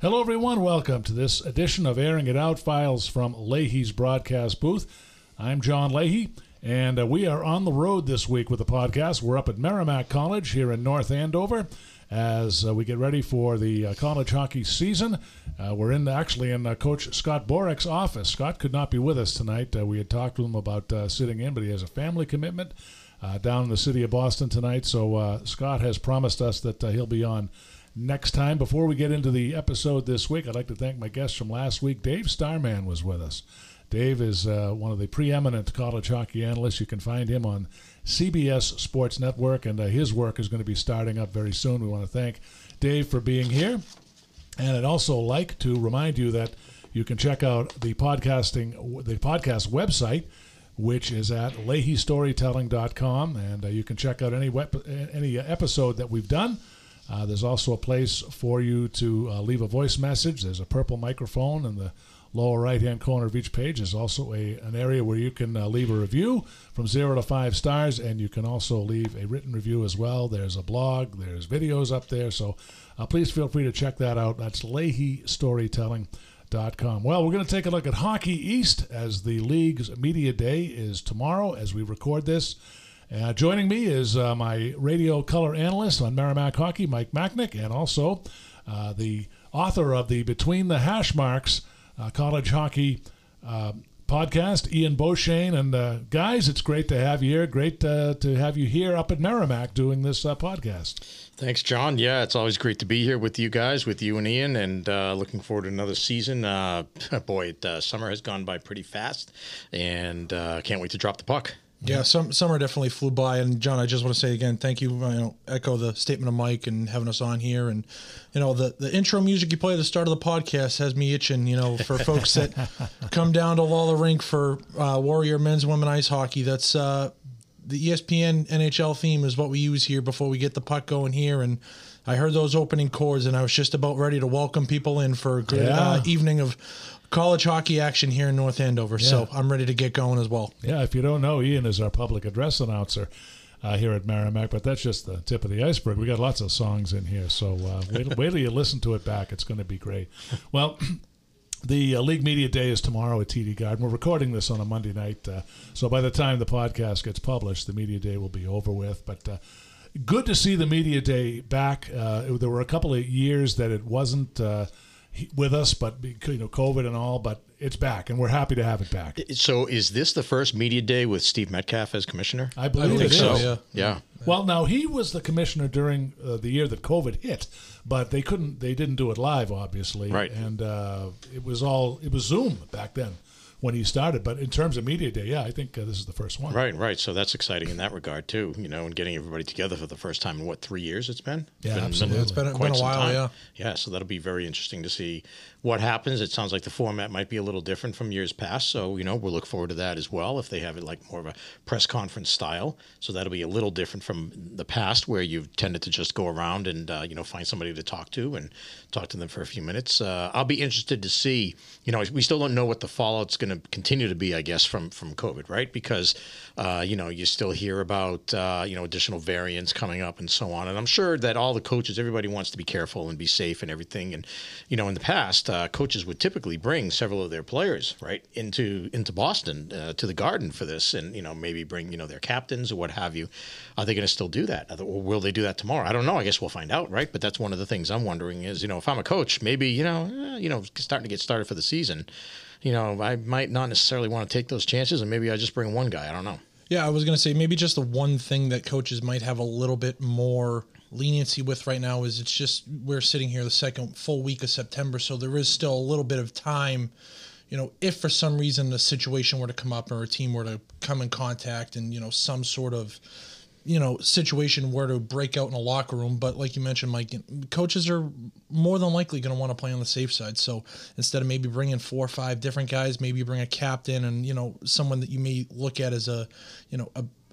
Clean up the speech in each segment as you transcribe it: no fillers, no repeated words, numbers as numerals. Hello, everyone. Welcome to this edition of Airing It Out Files from Leahy's broadcast booth. I'm John Leahy, and we are on the road this week with the podcast. We're up at Merrimack College here in North Andover as we get ready for the college hockey season. We're actually in Coach Scott Borek's office. Scott could not be with us tonight. We had talked to him about sitting in, but he has a family commitment down in the city of Boston tonight. So Scott has promised us that he'll be on next time. Before we get into the episode this week, I'd like to thank my guest from last week. Dave Starman was with us. Dave is one of the preeminent college hockey analysts. You can find him on CBS Sports Network, and his work is going to be starting up very soon. We want to thank Dave for being here. And I'd also like to remind you that you can check out the podcast website, which is at leahystorytelling.com, and you can check out any episode that we've done. There's also a place for you to leave a voice message. There's a purple microphone in the lower right-hand corner of each page. There's also an area where you can leave a review from 0 to 5 stars, and you can also leave a written review as well. There's a blog. There's videos up there. So please feel free to check that out. That's leahystorytelling.com. Well, we're going to take a look at Hockey East as the league's media day is tomorrow as we record this. Joining me is my radio color analyst on Merrimack Hockey, Mike Machnik, and also the author of the Between the Hash Marks college hockey podcast, Ian Beauchesne. And guys, it's great to have you here. Great to have you here up at Merrimack doing this podcast. Thanks, John. Yeah, it's always great to be here with you guys, with you and Ian, and looking forward to another season. Boy, summer has gone by pretty fast, and can't wait to drop the puck. Yeah, summer definitely flew by, and John, I just want to say again, thank you. Echo the statement of Mike and having us on here, and the intro music you play at the start of the podcast has me itching. For folks that come down to Lawler Rink for Warrior Men's Women Ice Hockey, that's the ESPN NHL theme is what we use here before we get the puck going here, and I heard those opening chords, and I was just about ready to welcome people in for a good evening of college hockey action here in North Andover, so I'm ready to get going as well. Yeah, if you don't know, Ian is our public address announcer here at Merrimack, but that's just the tip of the iceberg. We got lots of songs in here, so wait till you listen to it back. It's going to be great. Well, the League Media Day is tomorrow at TD Garden. We're recording this on a Monday night, so by the time the podcast gets published, the Media Day will be over with, but good to see the Media Day back. There were a couple of years that it wasn't with us, but COVID and all, but it's back, and we're happy to have it back. So is this the first media day with Steve Metcalf as commissioner? I believe it is. Yeah. Well, now, he was the commissioner during the year that COVID hit, but they didn't do it live, obviously. Right. And it was Zoom back then when he started. But in terms of media day, I think this is the first one. Right. So that's exciting in that regard too, and getting everybody together for the first time in what, 3 years it's been? Yeah, absolutely. It's been a while, yeah. Yeah, so that'll be very interesting to see what happens. It sounds like the format might be a little different from years past, so, we'll look forward to that as well if they have it like more of a press conference style. So that'll be a little different from the past where you've tended to just go around and, find somebody to talk to and talk to them for a few minutes. I'll be interested to see, we still don't know what the fallout's going to continue to be, I guess, from COVID, right? Because, you still hear about, additional variants coming up and so on. And I'm sure that all the coaches, everybody wants to be careful and be safe and everything. And, in the past, coaches would typically bring several of their players, right, into Boston to the Garden for this and, maybe bring, their captains or what have you. Are they going to still do that? Or will they do that tomorrow? I don't know. I guess we'll find out, right? But that's one of the things I'm wondering is, if I'm a coach, maybe, starting to get started for the season, I might not necessarily want to take those chances, and maybe I just bring one guy. I don't know. Yeah, I was going to say maybe just the one thing that coaches might have a little bit more leniency with right now is it's just we're sitting here the second full week of September, so there is still a little bit of time. If for some reason the situation were to come up or a team were to come in contact and, some sort of, situation were to break out in a locker room. But like you mentioned, Mike, coaches are more than likely going to want to play on the safe side. So instead of maybe bringing 4 or 5 different guys, maybe you bring a captain and, someone that you may look at as a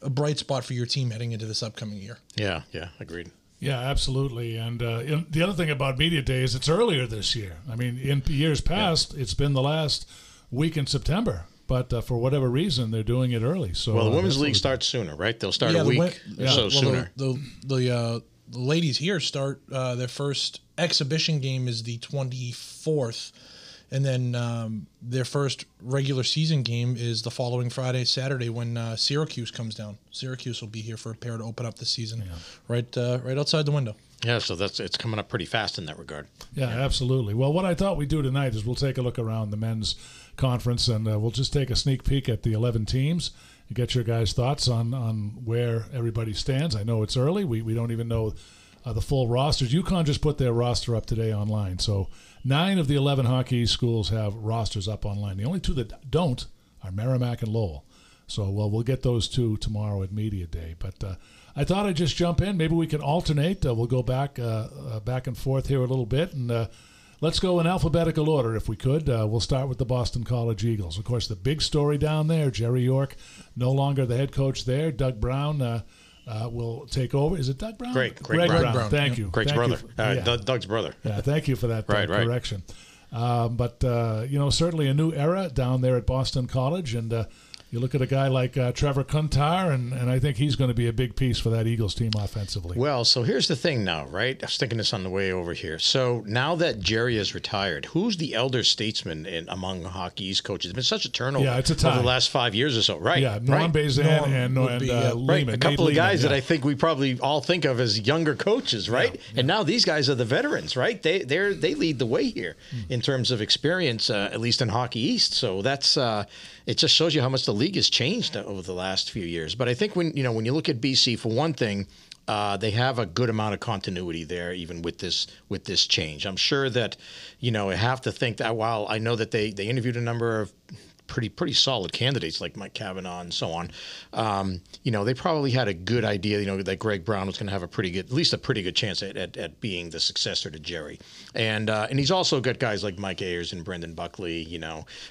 bright spot for your team heading into this upcoming year. Yeah, agreed. Yeah, absolutely. And the other thing about media day is it's earlier this year. I mean, in years past, it's been the last week in September. But for whatever reason, they're doing it early. So well, the women's league starts sooner, right? They'll start a week or so sooner. The ladies here start their first exhibition game is the 24th. And then their first regular season game is the following Friday, Saturday, when Syracuse comes down. Syracuse will be here for a pair to open up the season, right outside the window. Yeah, so it's coming up pretty fast in that regard. Yeah, absolutely. Well, what I thought we'd do tonight is we'll take a look around the men's conference, and we'll just take a sneak peek at the 11 teams and get your guys' thoughts on where everybody stands. I know it's early. We don't even know the full rosters. UConn just put their roster up today online, so 9 of the 11 hockey schools have rosters up online. The only two that don't are Merrimack and Lowell. So, well, we'll get those two tomorrow at Media Day. But I thought I'd just jump in. Maybe we can alternate. We'll go back and forth here a little bit. And let's go in alphabetical order if we could. We'll start with the Boston College Eagles. Of course, the big story down there, Jerry York, no longer the head coach there. Doug Brown will take over. Is it Doug Brown? Greg Brown. Thank you. Greg's brother. Doug's brother. Yeah, thank you for that correction. But certainly a new era down there at Boston College. And you look at a guy like Trevor Kuntar, and I think he's going to be a big piece for that Eagles team offensively. Well, so here's the thing now, right? I was thinking this on the way over here. So now that Jerry is retired, who's the elder statesman among Hockey East coaches? It's been such a turnover over the last 5 years or so, right? Yeah, Norm Bazin and Lehman. A couple Nate of guys Lehman, that I think we probably all think of as younger coaches, right? Yeah, yeah. And now these guys are the veterans, right? They lead the way here in terms of experience, at least in Hockey East. So that's it just shows you how much the league has changed over the last few years. But I think when you look at BC, for one thing, they have a good amount of continuity there, even with this change. I'm sure that, I have to think that while I know that they interviewed a number of pretty solid candidates like Mike Cavanaugh and so on, they probably had a good idea, that Greg Brown was going to have at least a pretty good chance at being the successor to Jerry. And he's also got guys like Mike Ayers and Brendan Buckley,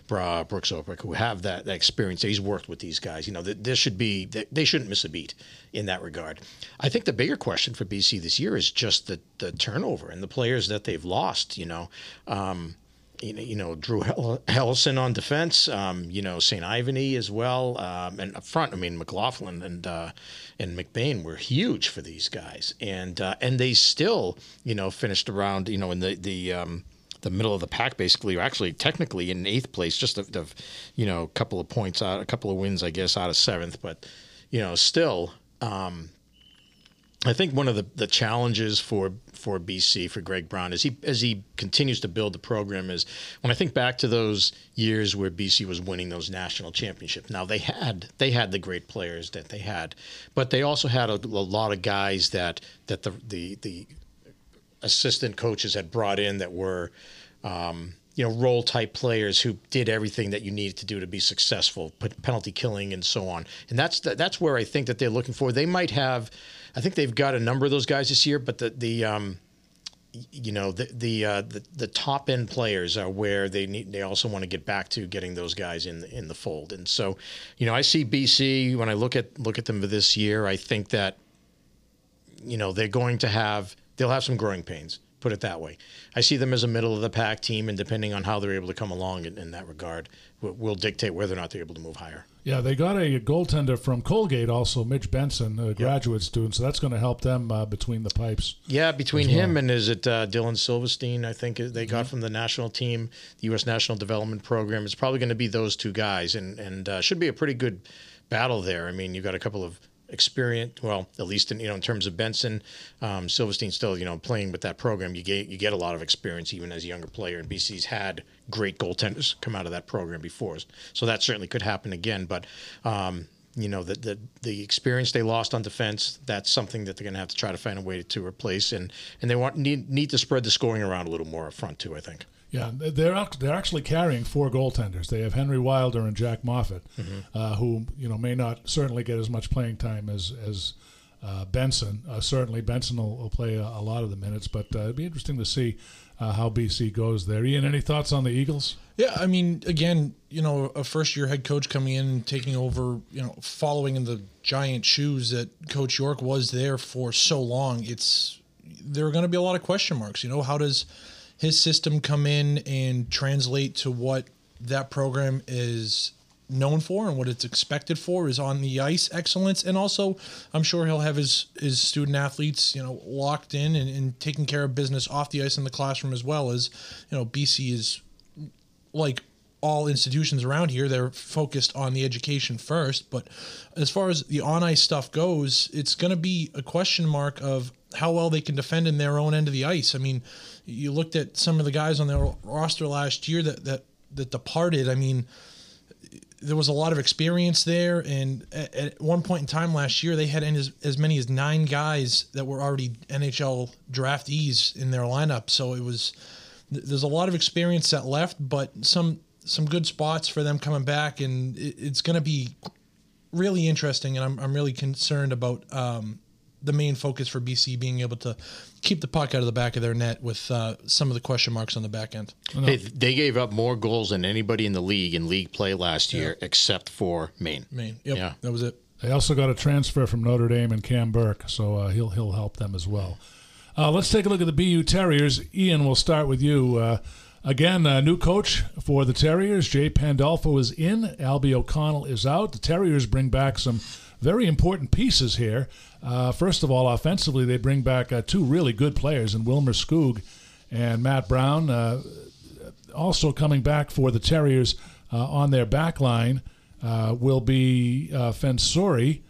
Brooks Oprich, who have that experience. He's worked with these guys. They shouldn't miss a beat in that regard. I think the bigger question for BC this year is just the turnover and the players that they've lost, Drew Hellison on defense, St. Ivany as well, and up front, McLaughlin and McBain were huge for these guys, and they still, finished around, in the middle of the pack, basically, or actually technically in 8th place, just a couple of points out, a couple of wins, I guess, out of 7th, but still. I think one of the challenges for BC, for Greg Brown, as he continues to build the program is when I think back to those years where BC was winning those national championships. Now, they had the great players that they had, but they also had a lot of guys that the assistant coaches had brought in that were role-type players who did everything that you needed to do to be successful, penalty killing and so on. And that's where I think that they're looking for. They might have – I think they've got a number of those guys this year, but the top-end players are where they need. They also want to get back to getting those guys in the fold. And so, I see BC, when I look at them for this year, I think that, they're going to have – they'll have some growing pains. Put it that way. I see them as a middle-of-the-pack team, and depending on how they're able to come along in that regard, will dictate whether or not they're able to move higher. Yeah, they got a goaltender from Colgate also, Mitch Benson, a graduate student, so that's going to help them between the pipes. Yeah, between him and is it Dylan Silverstein, I think they got from the national team, the U.S. National Development Program. It's probably going to be those two guys, and should be a pretty good battle there. You've got a couple of experience, well, at least in terms of Benson, Silverstein still, playing with that program, you get a lot of experience even as a younger player, and BC's had great goaltenders come out of that program before, so that certainly could happen again, but the experience they lost on defense, that's something that they're going to have to try to find a way to replace, and they need to spread the scoring around a little more up front too, I think. Yeah, they're actually carrying 4 goaltenders. They have Henry Wilder and Jack Moffat, who may not certainly get as much playing time as Benson. Certainly, Benson will play a lot of the minutes, but it'd be interesting to see how BC goes there. Ian, any thoughts on the Eagles? Yeah, again, a first-year head coach coming in and taking over, following in the giant shoes that Coach York was there for so long. There are going to be a lot of question marks. How does his system come in and translate to what that program is known for and what it's expected for is on the ice excellence. And also, I'm sure he'll have his student athletes, you know, locked in and taking care of business off the ice in the classroom as well. As, you know, BC is like all institutions around here, they're focused on the education first. But as far as the on-ice stuff goes, it's going to be a question mark of how well they can defend in their own end of the ice. I mean, you looked at some of the guys on their roster last year that departed. I mean, there was a lot of experience there, and at one point in time last year, they had as many as 9 guys that were already NHL draftees in their lineup. So it was, there's a lot of experience that left, but some good spots for them coming back, and it's going to be really interesting. And I'm really concerned about the main focus for BC being able to keep the puck out of the back of their net with some of the question marks on the back end. Hey, they gave up more goals than anybody in the league in league play last year, except for Maine. Yep. Yeah, that was it. They also got a transfer from Notre Dame and Cam Burke, so he'll help them as well. Let's take a look at the BU Terriers. Ian, we'll start with you. Again, a new coach for the Terriers. Jay Pandolfo is in. Albie O'Connell is out. The Terriers bring back some very important pieces here. First of all, offensively, they bring back 2 really good players in Wilmer Skoog and Matt Brown. Also coming back for the Terriers on their back line will be Fensore.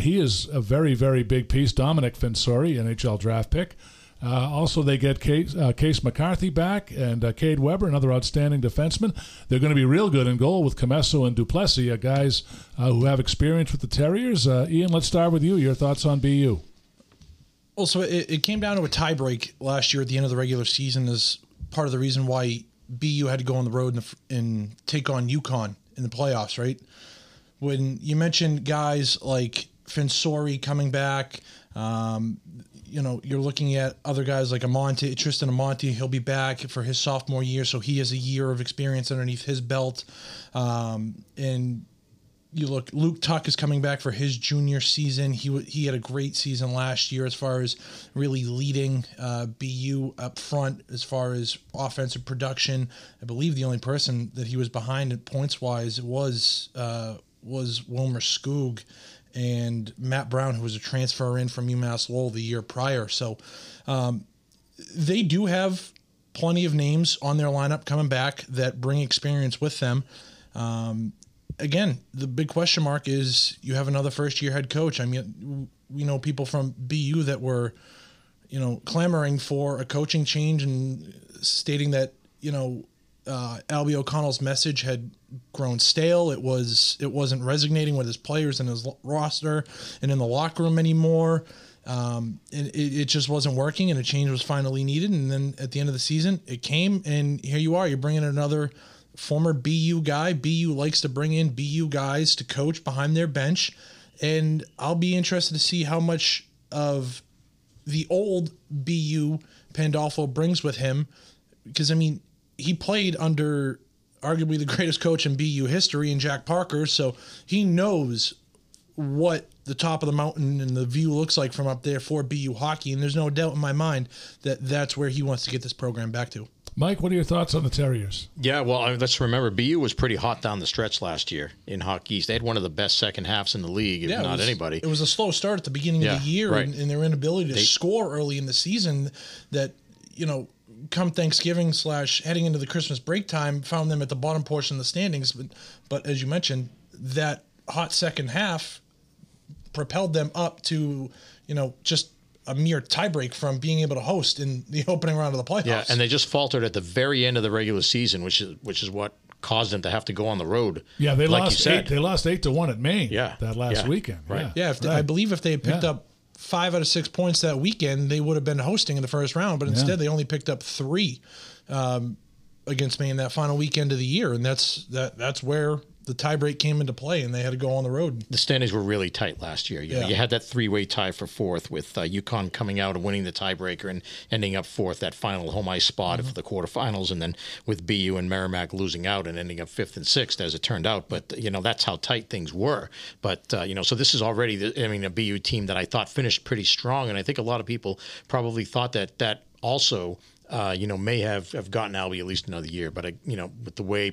He is a very, very big piece. Dominic Fensore, NHL draft pick. Also, they get Case McCarthy back and Cade Weber, another outstanding defenseman. They're going to be real good in goal with Commesso and Duplessis, guys who have experience with the Terriers. Ian, let's start with you. Your thoughts on BU? Well, so it came down to a tiebreak last year at the end of the regular season as part of the reason why BU had to go on the road and take on UConn in the playoffs, right? When you mentioned guys like Fensore coming back, you know, you're looking at other guys like Tristan Amonte. He'll be back for his sophomore year, so he has a year of experience underneath his belt. And you look, Luke Tuck is coming back for his junior season. He had a great season last year as far as really leading BU up front as far as offensive production. I believe the only person that he was behind at points-wise was Wilmer Skoog and Matt Brown, who was a transfer in from UMass Lowell the year prior. So they do have plenty of names on their lineup coming back that bring experience with them. Again, the big question mark is you have another first-year head coach. I mean, we know people from BU that were, you know, clamoring for a coaching change and stating that, you know, Albie O'Connell's message had grown stale. It wasn't resonating with his players and his roster and in the locker room anymore. It just wasn't working, and a change was finally needed. And then at the end of the season, it came, and here you are. You're bringing another former BU guy. BU likes to bring in BU guys to coach behind their bench, and I'll be interested to see how much of the old BU Pandolfo brings with him, because, I mean, he played under arguably the greatest coach in BU history in Jack Parker, so he knows what the top of the mountain and the view looks like from up there for BU hockey, and there's no doubt in my mind that that's where he wants to get this program back to. Mike, what are your thoughts on the Terriers? Yeah, well, let's remember, BU was pretty hot down the stretch last year in Hockey East. They had one of the best second halves in the league, if not anybody. It was a slow start at the beginning of the year, and their inability to score early in the season that, you know, come Thanksgiving / heading into the Christmas break time, found them at the bottom portion of the standings. But as you mentioned, that hot second half propelled them up to, you know, just a mere tiebreak from being able to host in the opening round of the playoffs. Yeah, and they just faltered at the very end of the regular season, which is what caused them to have to go on the road. Yeah, they like lost 8-1 at Maine that last weekend. Right. I believe if they had picked up 5 out of 6 points that weekend, they would have been hosting in the first round, but instead they only picked up 3 against Maine that final weekend of the year, and that's where the tiebreak came into play, and they had to go on the road. The standings were really tight last year. You know, you had that 3-way tie for 4th with UConn coming out and winning the tiebreaker and ending up 4th, that final home ice spot for the quarterfinals, and then with BU and Merrimack losing out and ending up 5th and 6th, as it turned out. But, you know, that's how tight things were. But, you know, so this is already, a BU team that I thought finished pretty strong, and I think a lot of people probably thought that also may have gotten Albie at least another year. But, with the way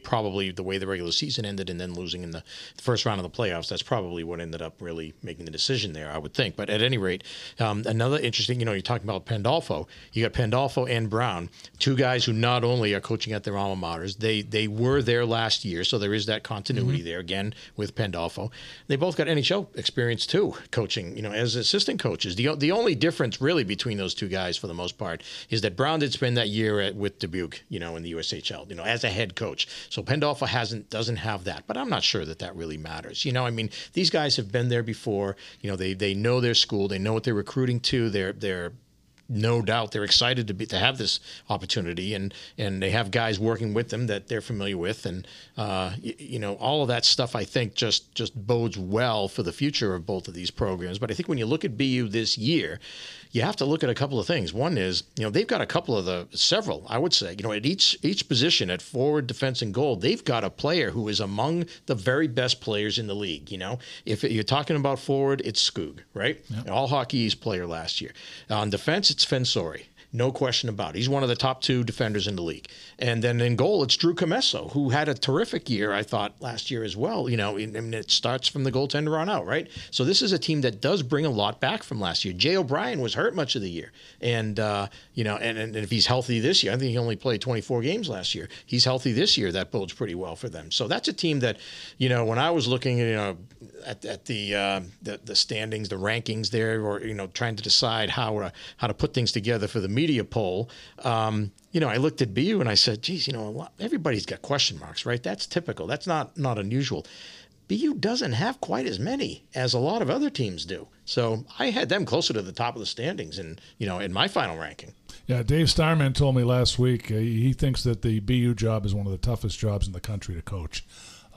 the regular season ended and then losing in the first round of the playoffs, that's probably what ended up really making the decision there, I would think. But at any rate, another interesting, you're talking about Pandolfo. You got Pandolfo and Brown, two guys who not only are coaching at their alma maters, they were there last year, so there is that continuity there, again, with Pandolfo. They both got NHL experience, too, coaching, as assistant coaches. The only difference, really, between those two guys, for the most part, is that Brown did spend that year with Dubuque, in the USHL, as a head coach. So Pandolfo doesn't have that, but I'm not sure that really matters. These guys have been there before. They know their school, they know what they're recruiting to. They're no doubt they're excited to have this opportunity, and they have guys working with them that they're familiar with, and all of that stuff, I think, just bodes well for the future of both of these programs. But I think when you look at BU this year, you have to look at a couple of things. One is, they've got several, I would say, at each position, at forward, defense, and goal, they've got a player who is among the very best players in the league. If you're talking about forward, it's Skoog, right? Yep. All Hockey East player last year. On defense, it's Fensore. No question about it. He's one of the top two defenders in the league. And then in goal, it's Drew Commesso, who had a terrific year, I thought, last year as well. And it starts from the goaltender on out, right? So this is a team that does bring a lot back from last year. Jay O'Brien was hurt much of the year. And, and if he's healthy this year, I think he only played 24 games last year. He's healthy this year. That bodes pretty well for them. So that's a team that, when I was looking at the standings, the rankings there, or, trying to decide how to put things together for the media poll, I looked at BU and I said, geez, everybody's got question marks, right? That's typical. That's not unusual. BU doesn't have quite as many as a lot of other teams do. So I had them closer to the top of the standings and, in my final ranking. Yeah, Dave Starman told me last week, he thinks that the BU job is one of the toughest jobs in the country to coach.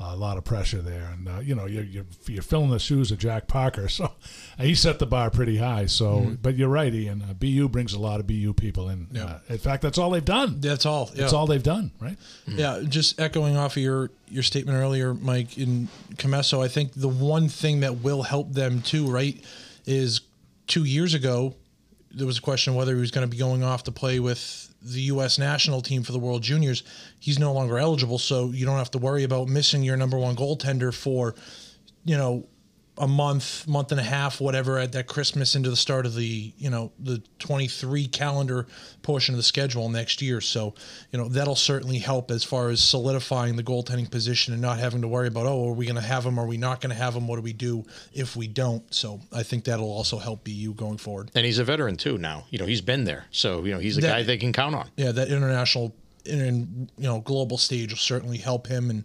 A lot of pressure there, and you're filling the shoes of Jack Parker, so he set the bar pretty high. So, but you're right, Ian. BU brings a lot of BU people in. Yeah. In fact, that's all they've done. That's all. Yeah. That's all they've done, right? Mm-hmm. Yeah. Just echoing off of your statement earlier, Mike, in Commesso, I think the one thing that will help them too, right, is 2 years ago there was a question whether he was going to be going off to play with the U.S. national team for the World Juniors. He's no longer eligible, so you don't have to worry about missing your number one goaltender for, a month and a half, whatever, at that Christmas into the start of the, the 23 calendar portion of the schedule next year. So, that'll certainly help as far as solidifying the goaltending position and not having to worry about, are we going to have him? Are we not going to have him? What do we do if we don't? So I think that'll also help BU going forward. And he's a veteran too now. He's been there. So, he's a guy they can count on. Yeah, that international and, global stage will certainly help him, and,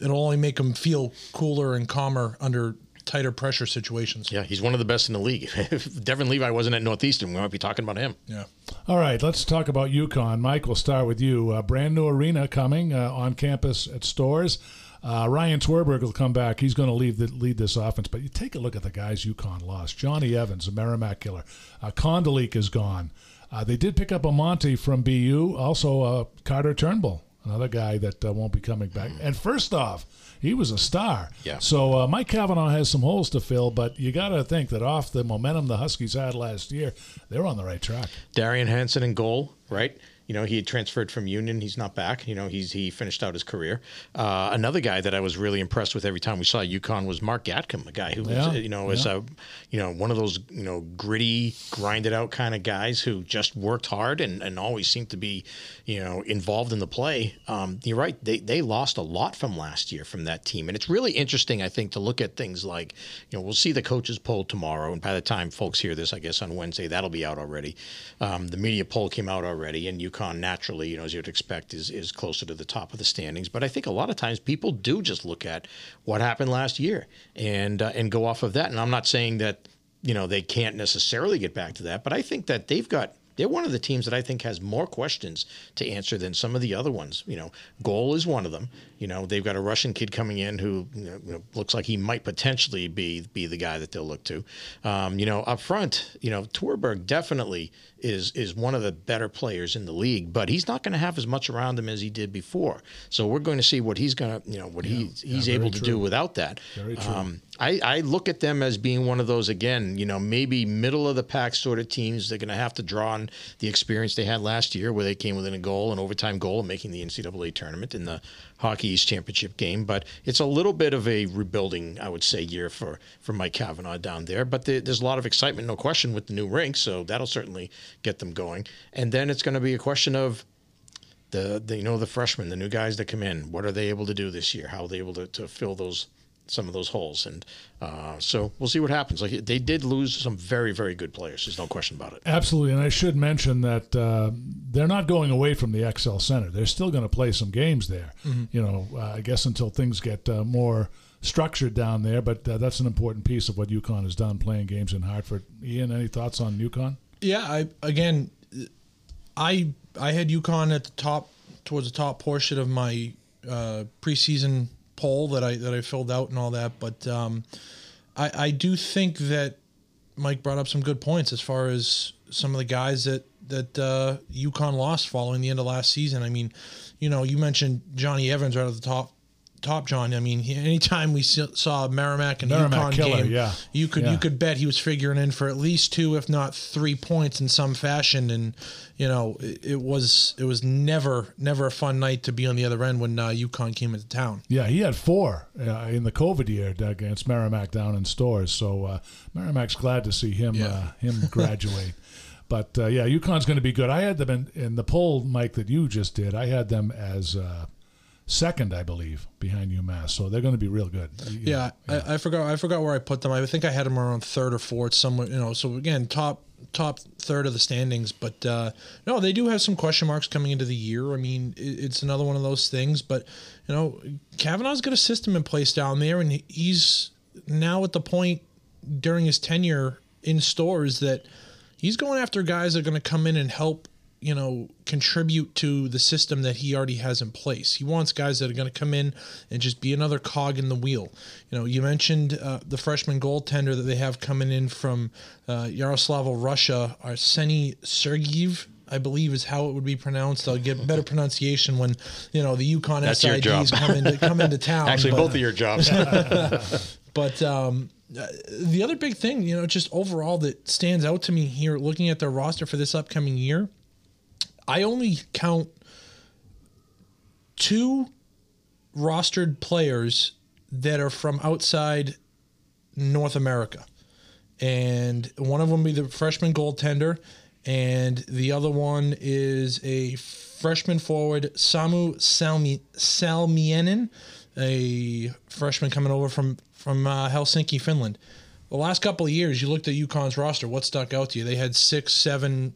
it'll only make him feel cooler and calmer under tighter pressure situations. Yeah, he's one of the best in the league. If Devon Levi wasn't at Northeastern, we might be talking about him. Yeah. All right, let's talk about UConn. Mike, we'll start with you. A brand new arena coming on campus at Storrs. Ryan Swerberg will come back. He's going to lead this offense. But you take a look at the guys UConn lost. Johnny Evans, a Merrimack killer. Kondalik is gone. They did pick up Amante from BU. Also, Carter Turnbull, another guy that won't be coming back. And first off, he was a star. Yeah. So Mike Cavanaugh has some holes to fill, but you got to think that off the momentum the Huskies had last year, they're on the right track. Darian Hansen in goal, right? He had transferred from Union. He's not back. He finished out his career. Another guy that I was really impressed with every time we saw UConn was Mark Gatcomb, a guy who was one of those gritty, grinded out kind of guys who just worked hard and always seemed to be involved in the play. You're right. They lost a lot from last year from that team, and it's really interesting, I think, to look at things like we'll see the coaches poll tomorrow, and by the time folks hear this, I guess on Wednesday, that'll be out already. The media poll came out already, and UConn naturally, as you'd expect, is closer to the top of the standings. But I think a lot of times people do just look at what happened last year and go off of that. And I'm not saying that, they can't necessarily get back to that, but I think that they're one of the teams that I think has more questions to answer than some of the other ones. Goal is one of them. They've got a Russian kid coming in who looks like he might potentially be the guy that they'll look to. Up front, Torberg definitely is one of the better players in the league, but he's not going to have as much around him as he did before. So we're going to see what he's going to, what he's able to do without that. Very true. I look at them as being one of those, again, you know, maybe middle of the pack sort of teams. They're going to have to draw on the experience they had last year where they came within a goal, an overtime goal, and making the NCAA tournament in the Hockey East Championship game. But it's a little bit of a rebuilding, I would say, year for Mike Cavanaugh down there. But there's a lot of excitement, no question, with the new rink, so that'll certainly get them going. And then it's going to be a question of the freshmen, the new guys that come in. What are they able to do this year? How are they able to fill some of those holes? And so we'll see what happens. Like, they did lose some very, very good players. There's no question about it. Absolutely. And I should mention that they're not going away from the XL Center. They're still going to play some games there, you know, I guess until things get more structured down there. But that's an important piece of what UConn has done, playing games in Hartford. Ian, any thoughts on UConn? Yeah, I had UConn at the top, towards the top portion of my preseason poll that I filled out and all that, but I do think that Mike brought up some good points as far as some of the guys that UConn lost following the end of last season. I mean, you know, you mentioned Johnny Evans right at the top, John. I mean, anytime we saw Merrimack and UConn killer, game, yeah, you could bet he was figuring in for at least 2, if not 3 points in some fashion. And you know, it was never a fun night to be on the other end when UConn came into town. Yeah, he had 4 in the COVID year against Merrimack down in Stores. So Merrimack's glad to see him him graduate. But yeah, UConn's going to be good. I had them in the poll, Mike, that you just did. I had them as second, I believe, behind UMass, so they're going to be real good. Yeah. I forgot where I put them. I think I had them around 3rd or 4th somewhere. You know, so again, top 3rd of the standings. But no, they do have some question marks coming into the year. I mean, it's another one of those things. But you know, Cavanaugh's got a system in place down there, and he's now at the point during his tenure in Stores that he's going after guys that are going to come in and help, you know, contribute to the system that he already has in place. He wants guys that are going to come in and just be another cog in the wheel. You know, you mentioned the freshman goaltender that they have coming in from Yaroslavl, Russia, Arseniy Sergeyev, I believe is how it would be pronounced. I'll get better pronunciation when, you know, the UConn That's SIDs come into town. Actually, both of your jobs. But the other big thing, you know, just overall that stands out to me here, looking at their roster for this upcoming year, I only count 2 rostered players that are from outside North America. And one of them will be the freshman goaltender, and the other one is a freshman forward, Samu Salmienen, a freshman coming over from Helsinki, Finland. The last couple of years, you looked at UConn's roster, what stuck out to you? They had 6, 7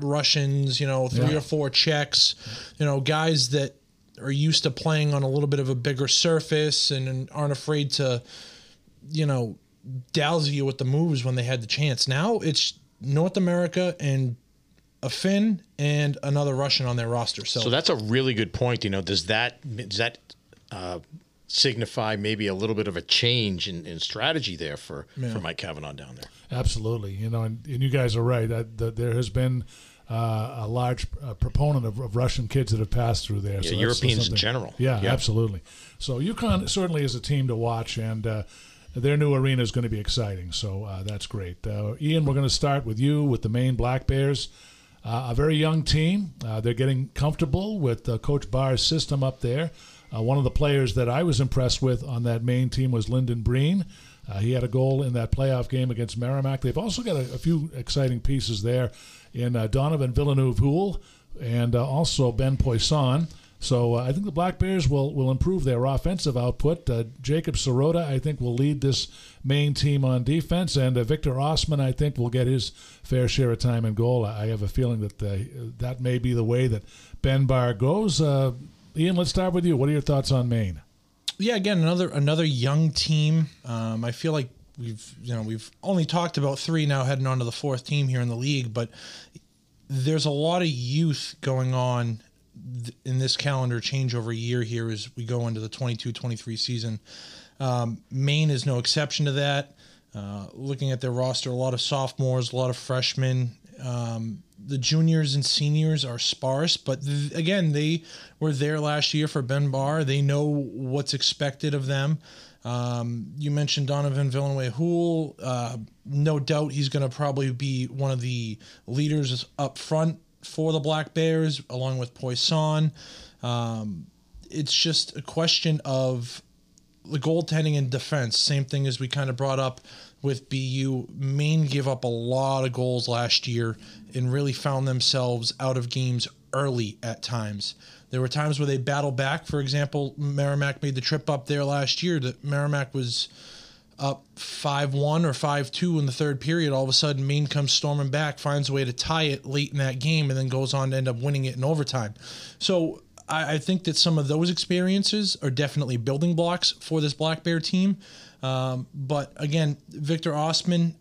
Russians, you know, 3 or 4 Czechs, you know, guys that are used to playing on a little bit of a bigger surface and aren't afraid to, you know, douse you with the moves when they had the chance. Now it's North America and a Finn and another Russian on their roster. So that's a really good point. You know, does that signify maybe a little bit of a change in strategy there for Mike Cavanaugh down there? Absolutely. You know, and you guys are right. There has been a large proponent of Russian kids that have passed through there. Yeah, so Europeans in general. Yeah, yeah, absolutely. So UConn certainly is a team to watch, and their new arena is going to be exciting. So that's great. Ian, we're going to start with you with the Maine Black Bears. A very young team. They're getting comfortable with Coach Barr's system up there. One of the players that I was impressed with on that Maine team was Lyndon Breen. He had a goal in that playoff game against Merrimack. They've also got a few exciting pieces there in Donovan Villeneuve-Houle and also Ben Poisson. So I think the Black Bears will improve their offensive output. Jacob Sirota, I think, will lead this Maine team on defense. And Victor Osman, I think, will get his fair share of time in goal. I have a feeling that that may be the way that Ben Barr goes. Ian, let's start with you. What are your thoughts on Maine? Yeah, again, another young team. I feel like we've only talked about 3 now, heading on to the 4th team here in the league, but there's a lot of youth going on in this calendar changeover year here as we go into the 22-23 season. Maine is no exception to that. Looking at their roster, a lot of sophomores, a lot of freshmen. The juniors and seniors are sparse, but again, they were there last year for Ben Barr. They know what's expected of them. You mentioned Donovan Villeneuve-Houle. No doubt he's going to probably be one of the leaders up front for the Black Bears, along with Poisson. It's just a question of the goaltending and defense. Same thing as we kind of brought up with BU. Maine gave up a lot of goals last year and really found themselves out of games early at times. There were times where they battled back. For example, Merrimack made the trip up there last year. That Merrimack was up 5-1 or 5-2 in the third period. All of a sudden, Maine comes storming back, finds a way to tie it late in that game, and then goes on to end up winning it in overtime. So I think that some of those experiences are definitely building blocks for this Black Bear team. But again, Victor Ostman,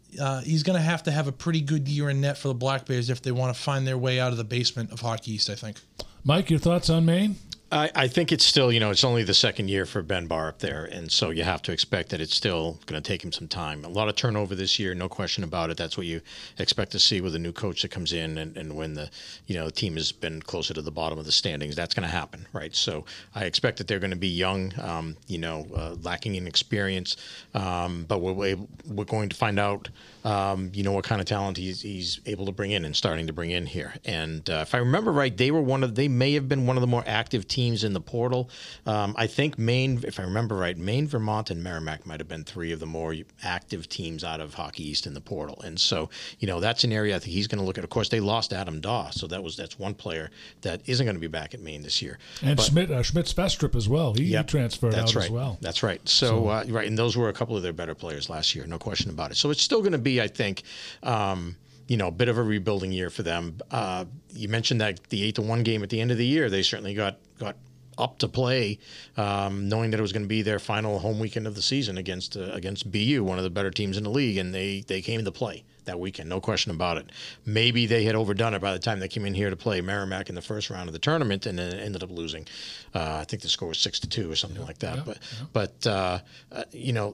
he's going to have a pretty good year in net for the Black Bears if they want to find their way out of the basement of Hockey East, I think. Mike, your thoughts on Maine? I think it's still, it's only the second year for Ben Barr up there, and so you have to expect that it's still going to take him some time. A lot of turnover this year, no question about it. That's what you expect to see with a new coach that comes in, and when the team has been closer to the bottom of the standings, that's going to happen, right? So I expect that they're going to be young, lacking in experience, but we're going to find out, what kind of talent he's able to bring in and starting to bring in here. And if I remember right, they may have been one of the more active teams in the portal. I think Maine, if I remember right, Maine, Vermont, and Merrimack might have been three of the more active teams out of Hockey East in the portal. And so, that's an area I think he's going to look at. Of course, they lost Adam Daw, so that's one player that isn't going to be back at Maine this year. And Schmidt Spestrup as well. He transferred out as well. That's right. So, and those were a couple of their better players last year, no question about it. So it's still going to be, I think, a bit of a rebuilding year for them. You mentioned that the 8-1 game at the end of the year, they certainly got up to play, knowing that it was going to be their final home weekend of the season against BU, one of the better teams in the league, and they came to play that weekend, no question about it. Maybe they had overdone it by the time they came in here to play Merrimack in the first round of the tournament, and then ended up losing. I think the score was 6-2 or something like that.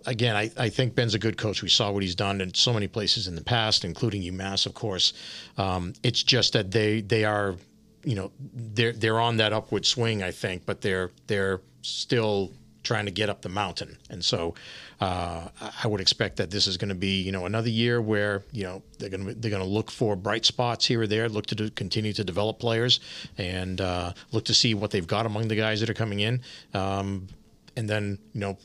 Again, I think Ben's a good coach. We saw what he's done in so many places in the past, including UMass, of course. It's just that they are, they're on that upward swing, I think, but they're still trying to get up the mountain. And so I would expect that this is going to be, another year where, they're going to look for bright spots here or there, look to continue to develop players, and look to see what they've got among the guys that are coming in. And then,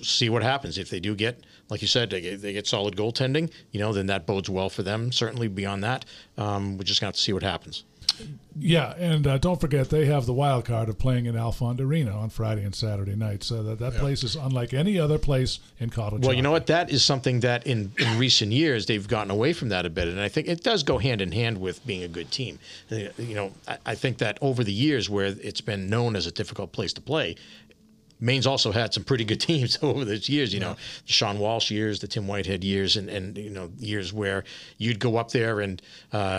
see what happens. If they do get, like you said, they get solid goaltending, then that bodes well for them. Certainly beyond that, we're just going to have to see what happens. Yeah, and don't forget they have the wild card of playing in Alphand Arena on Friday and Saturday nights. So that place is unlike any other place in college. Well, you know what? That is something that in recent years they've gotten away from that a bit, and I think it does go hand in hand with being a good team. I think that over the years where it's been known as a difficult place to play, Maine's also had some pretty good teams over those years, the Sean Walsh years, the Tim Whitehead years, and years where you'd go up there and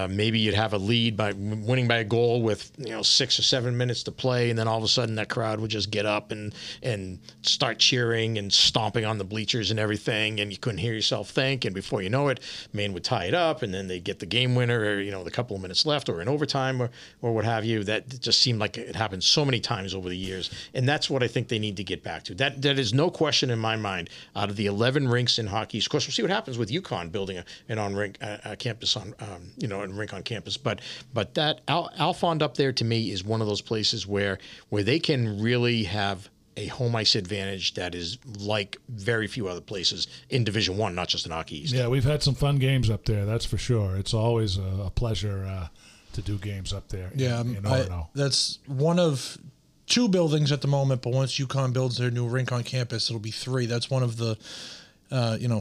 maybe you'd have a lead by winning by a goal with 6 or 7 minutes to play, and then all of a sudden that crowd would just get up and start cheering and stomping on the bleachers and everything, and you couldn't hear yourself think, and before you know it, Maine would tie it up, and then they'd get the game winner, or the couple of minutes left, or in overtime, or what have you. That just seemed like it happened so many times over the years, and that's what I think they need to get back to. That is no question in my mind. Out of the 11 rinks in Hockey East, of course, we'll see what happens with UConn building a rink on campus. But that Alphand up there to me is one of those places where they can really have a home ice advantage that is like very few other places in Division I, not just in Hockey East. Yeah, we've had some fun games up there, that's for sure. It's always a pleasure to do games up there. Yeah, that's one of two buildings at the moment, but once UConn builds their new rink on campus, it'll be three. That's one of the,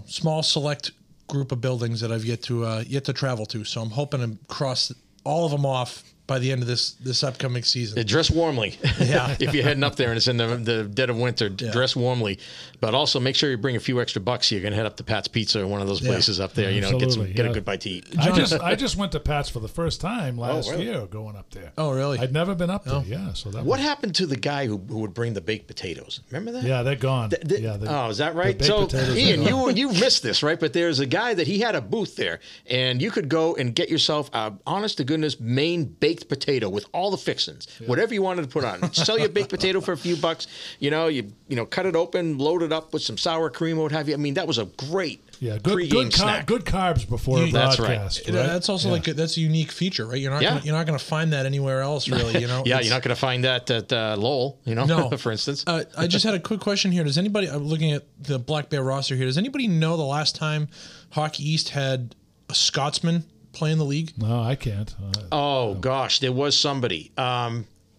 small select group of buildings that I've yet to travel to. So I'm hoping to cross all of them off by the end of this upcoming season. Dress warmly. Yeah. If you're heading up there and it's in the dead of winter, dress warmly. But also make sure you bring a few extra bucks. You're going to head up to Pat's Pizza or one of those places up there, get a good bite to eat. I just went to Pat's for the first time last year going up there. Oh, really? I'd never been up there. Yeah. So what happened to the guy who would bring the baked potatoes? Remember that? Yeah, they're gone. Is that right? So, Ian, you missed this, right? But there's a guy that he had a booth there, and you could go and get yourself honest to goodness Maine baked baked potato with all the fixings, whatever you wanted to put on it. Sell you a baked potato for a few bucks. You know, cut it open, load it up with some sour cream or what have you. I mean, that was a great pregame snack. Good carbs before a broadcast. That's right. That's also like that's a unique feature, right? You're not going to find that anywhere else, really. You know. You're not going to find that at Lowell. You know, for instance. I just had a quick question here. Does anybody? I'm looking at the Black Bear roster here. Does anybody know the last time Hockey East had a Scotsman play in the league? No, I can't. Gosh, there was somebody.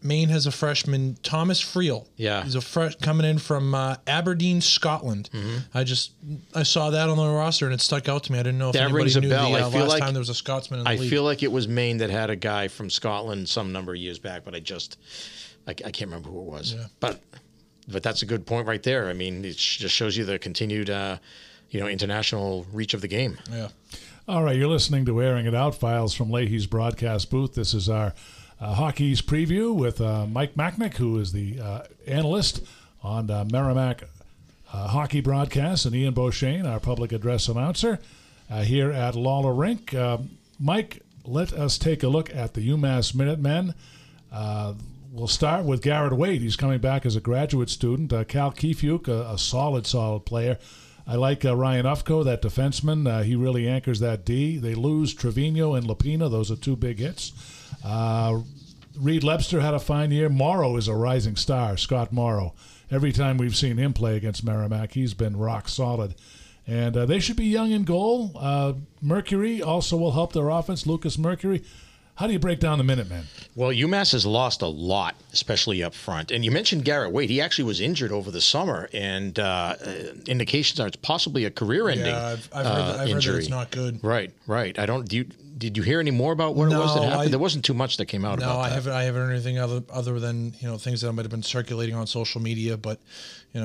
Maine has a freshman, Thomas Friel. Yeah, he's a coming in from Aberdeen, Scotland. Mm-hmm. I saw that on the roster and it stuck out to me. I didn't know if anybody knew the last time there was a Scotsman in the league. I feel like it was Maine that had a guy from Scotland some number of years back, but I can't remember who it was. Yeah. But that's a good point right there. I mean, it just shows you the continued international reach of the game. Yeah. All right, you're listening to Airing It Out, Files from Leahy's broadcast booth. This is our Hockey East preview with Mike Machnik, who is the analyst on Merrimack hockey broadcasts, and Ian Beauchesne, our public address announcer, here at Lawler Rink. Mike, let us take a look at the UMass Minutemen. We'll start with Garrett Wade. He's coming back as a graduate student. Cal Kiefuke, a solid player. I like Ryan Ufko, that defenseman. He really anchors that D. They lose Trevino and Lapina. Those are two big hits. Reed Lebster had a fine year. Morrow is a rising star, Scott Morrow. Every time we've seen him play against Merrimack, he's been rock solid. And they should be young in goal. Mercury also will help their offense, Lucas Mercury. How do you break down the Minutemen? Well, UMass has lost a lot, especially up front. And you mentioned Garrett Wade. He actually was injured over the summer, and indications are it's possibly a career-ending injury. Yeah, I've heard that it's not good. Right. Did you hear any more about what it was that happened? There wasn't too much that came out about that. No, I haven't heard anything other than things that might have been circulating on social media, but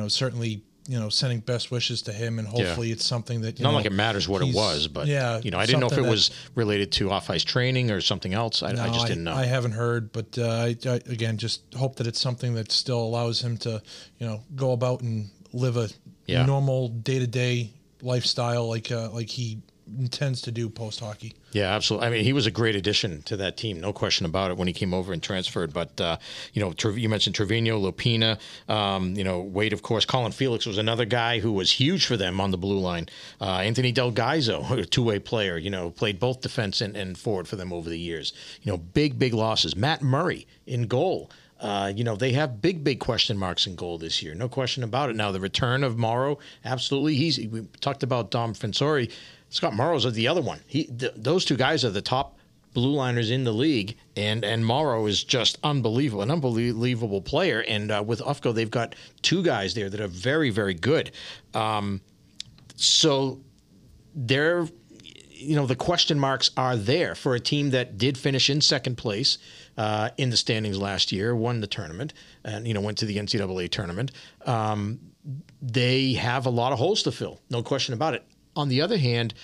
certainly. Sending best wishes to him, and hopefully it's something that not like it matters what it was, but I didn't know if it was related to off-ice training or something else. I just didn't know. I haven't heard, but I again just hope that it's something that still allows him to go about and live a normal day-to-day lifestyle like he intends to do post hockey. Yeah, absolutely. I mean, he was a great addition to that team, no question about it, when he came over and transferred. But you mentioned Trevino, Lopina, Wade, of course. Colin Felix was another guy who was huge for them on the blue line. Anthony Del Gaizo, a two-way player, played both defense and forward for them over the years. Big losses. Matt Murray in goal. They have big question marks in goal this year, no question about it. Now the return of Morrow, absolutely. We talked about Dom Fensore. Scott Morrow's the other one. Those two guys are the top blue liners in the league, and Morrow is just an unbelievable player. And with Ufko, they've got two guys there that are very, very good. So they're, the question marks are there for a team that did finish in second place in the standings last year, won the tournament, and went to the NCAA tournament. They have a lot of holes to fill, no question about it. On the other hand,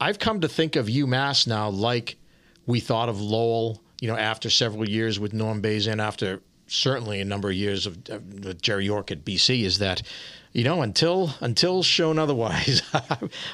I've come to think of UMass now like we thought of Lowell, after several years with Norm Bazin, after certainly a number of years with Jerry York at BC, is that, until shown otherwise,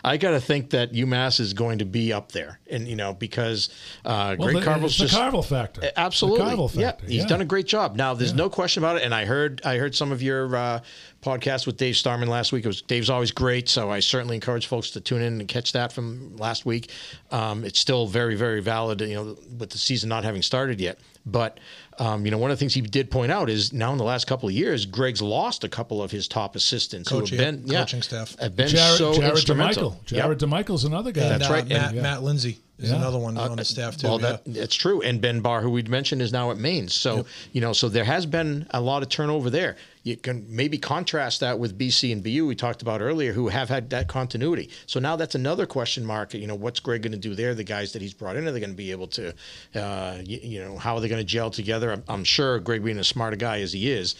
I got to think that UMass is going to be up there. And, because Greg Carville's just... the Carville factor. Absolutely. The Carville factor. Yeah, he's done a great job. Now, there's no question about it, and I heard some of your... podcast with Dave Starman last week. Dave's always great, so I certainly encourage folks to tune in and catch that from last week. It's still very, very valid, with the season not having started yet. But, one of the things he did point out is now in the last couple of years, Greg's lost a couple of his top assistants. Coaching staff. Have been Jared instrumental. DeMichael. Jared DeMichael's another guy. And, that's right. Matt Lindsay is another one on the staff too. Well, that's true. And Ben Barr, who we'd mentioned, is now at Maine. So, so there has been a lot of turnover there. You can maybe contrast that with BC and BU we talked about earlier, who have had that continuity. So now that's another question mark. What's Greg going to do there? The guys that he's brought in, are they going to be able to, how are they going to gel together? I'm sure Greg, being as smart a guy as he is,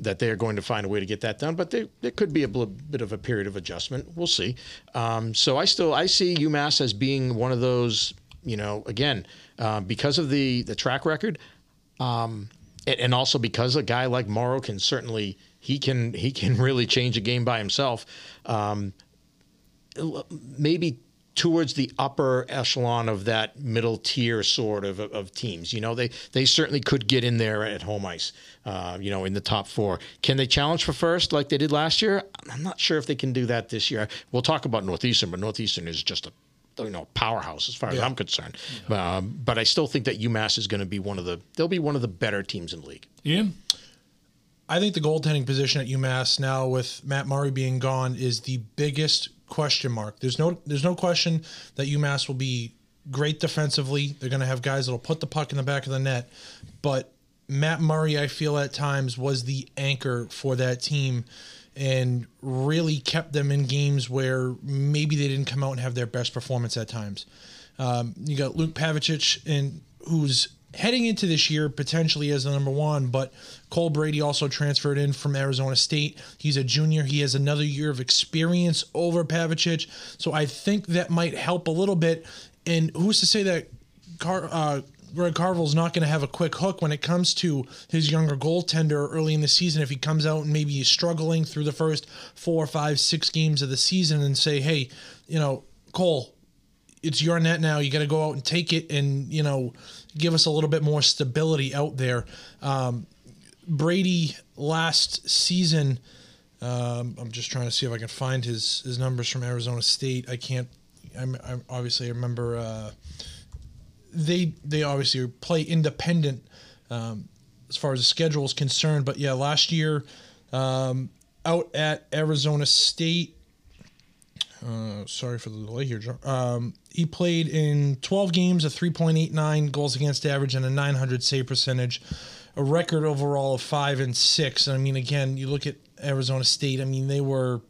that they're going to find a way to get that done. But there could be a bit of a period of adjustment. We'll see. So I see UMass as being one of those, because of the track record, and also because a guy like Morrow can certainly he can really change a game by himself. Maybe towards the upper echelon of that middle tier sort of teams. You know, they certainly could get in there at home ice, you know, in the top four. Can they challenge for first like they did last year? I'm not sure if they can do that this year. We'll talk about Northeastern, but Northeastern is just a, you know, powerhouse as far as I'm concerned. Yeah. But I still think that UMass is going to be one of the, they'll be one of the better teams in the league. Yeah. I think the goaltending position at UMass now with Matt Murray being gone is the biggest question mark. There's no question that UMass will be great defensively. They're going to have guys that'll put the puck in the back of the net, but Matt Murray, I feel at times, was the anchor for that team and really kept them in games where maybe they didn't come out and have their best performance at times. You got Luke Pavicic, and who's heading into this year potentially as the number one, but Cole Brady also transferred in from Arizona State. He's a junior. He has another year of experience over Pavicic, so I think that might help a little bit. And who's to say that Greg Carville's not going to have a quick hook when it comes to his younger goaltender early in the season if he comes out and maybe he's struggling through the first 4, 5, 6 games of the season and say, hey, you know, Cole, it's your net now. You got to go out and take it and, you know, give us a little bit more stability out there. Brady last season, I'm just trying to see if I can find his numbers from Arizona State. I can't. I'm obviously remember they obviously play independent as far as the schedule is concerned. But yeah, last year out at Arizona State. Sorry for the delay here, John. He played in 12 games, a 3.89 goals against average and a .900 save percentage, a record overall of 5-6. And I mean, again, you look at Arizona State. I mean, they were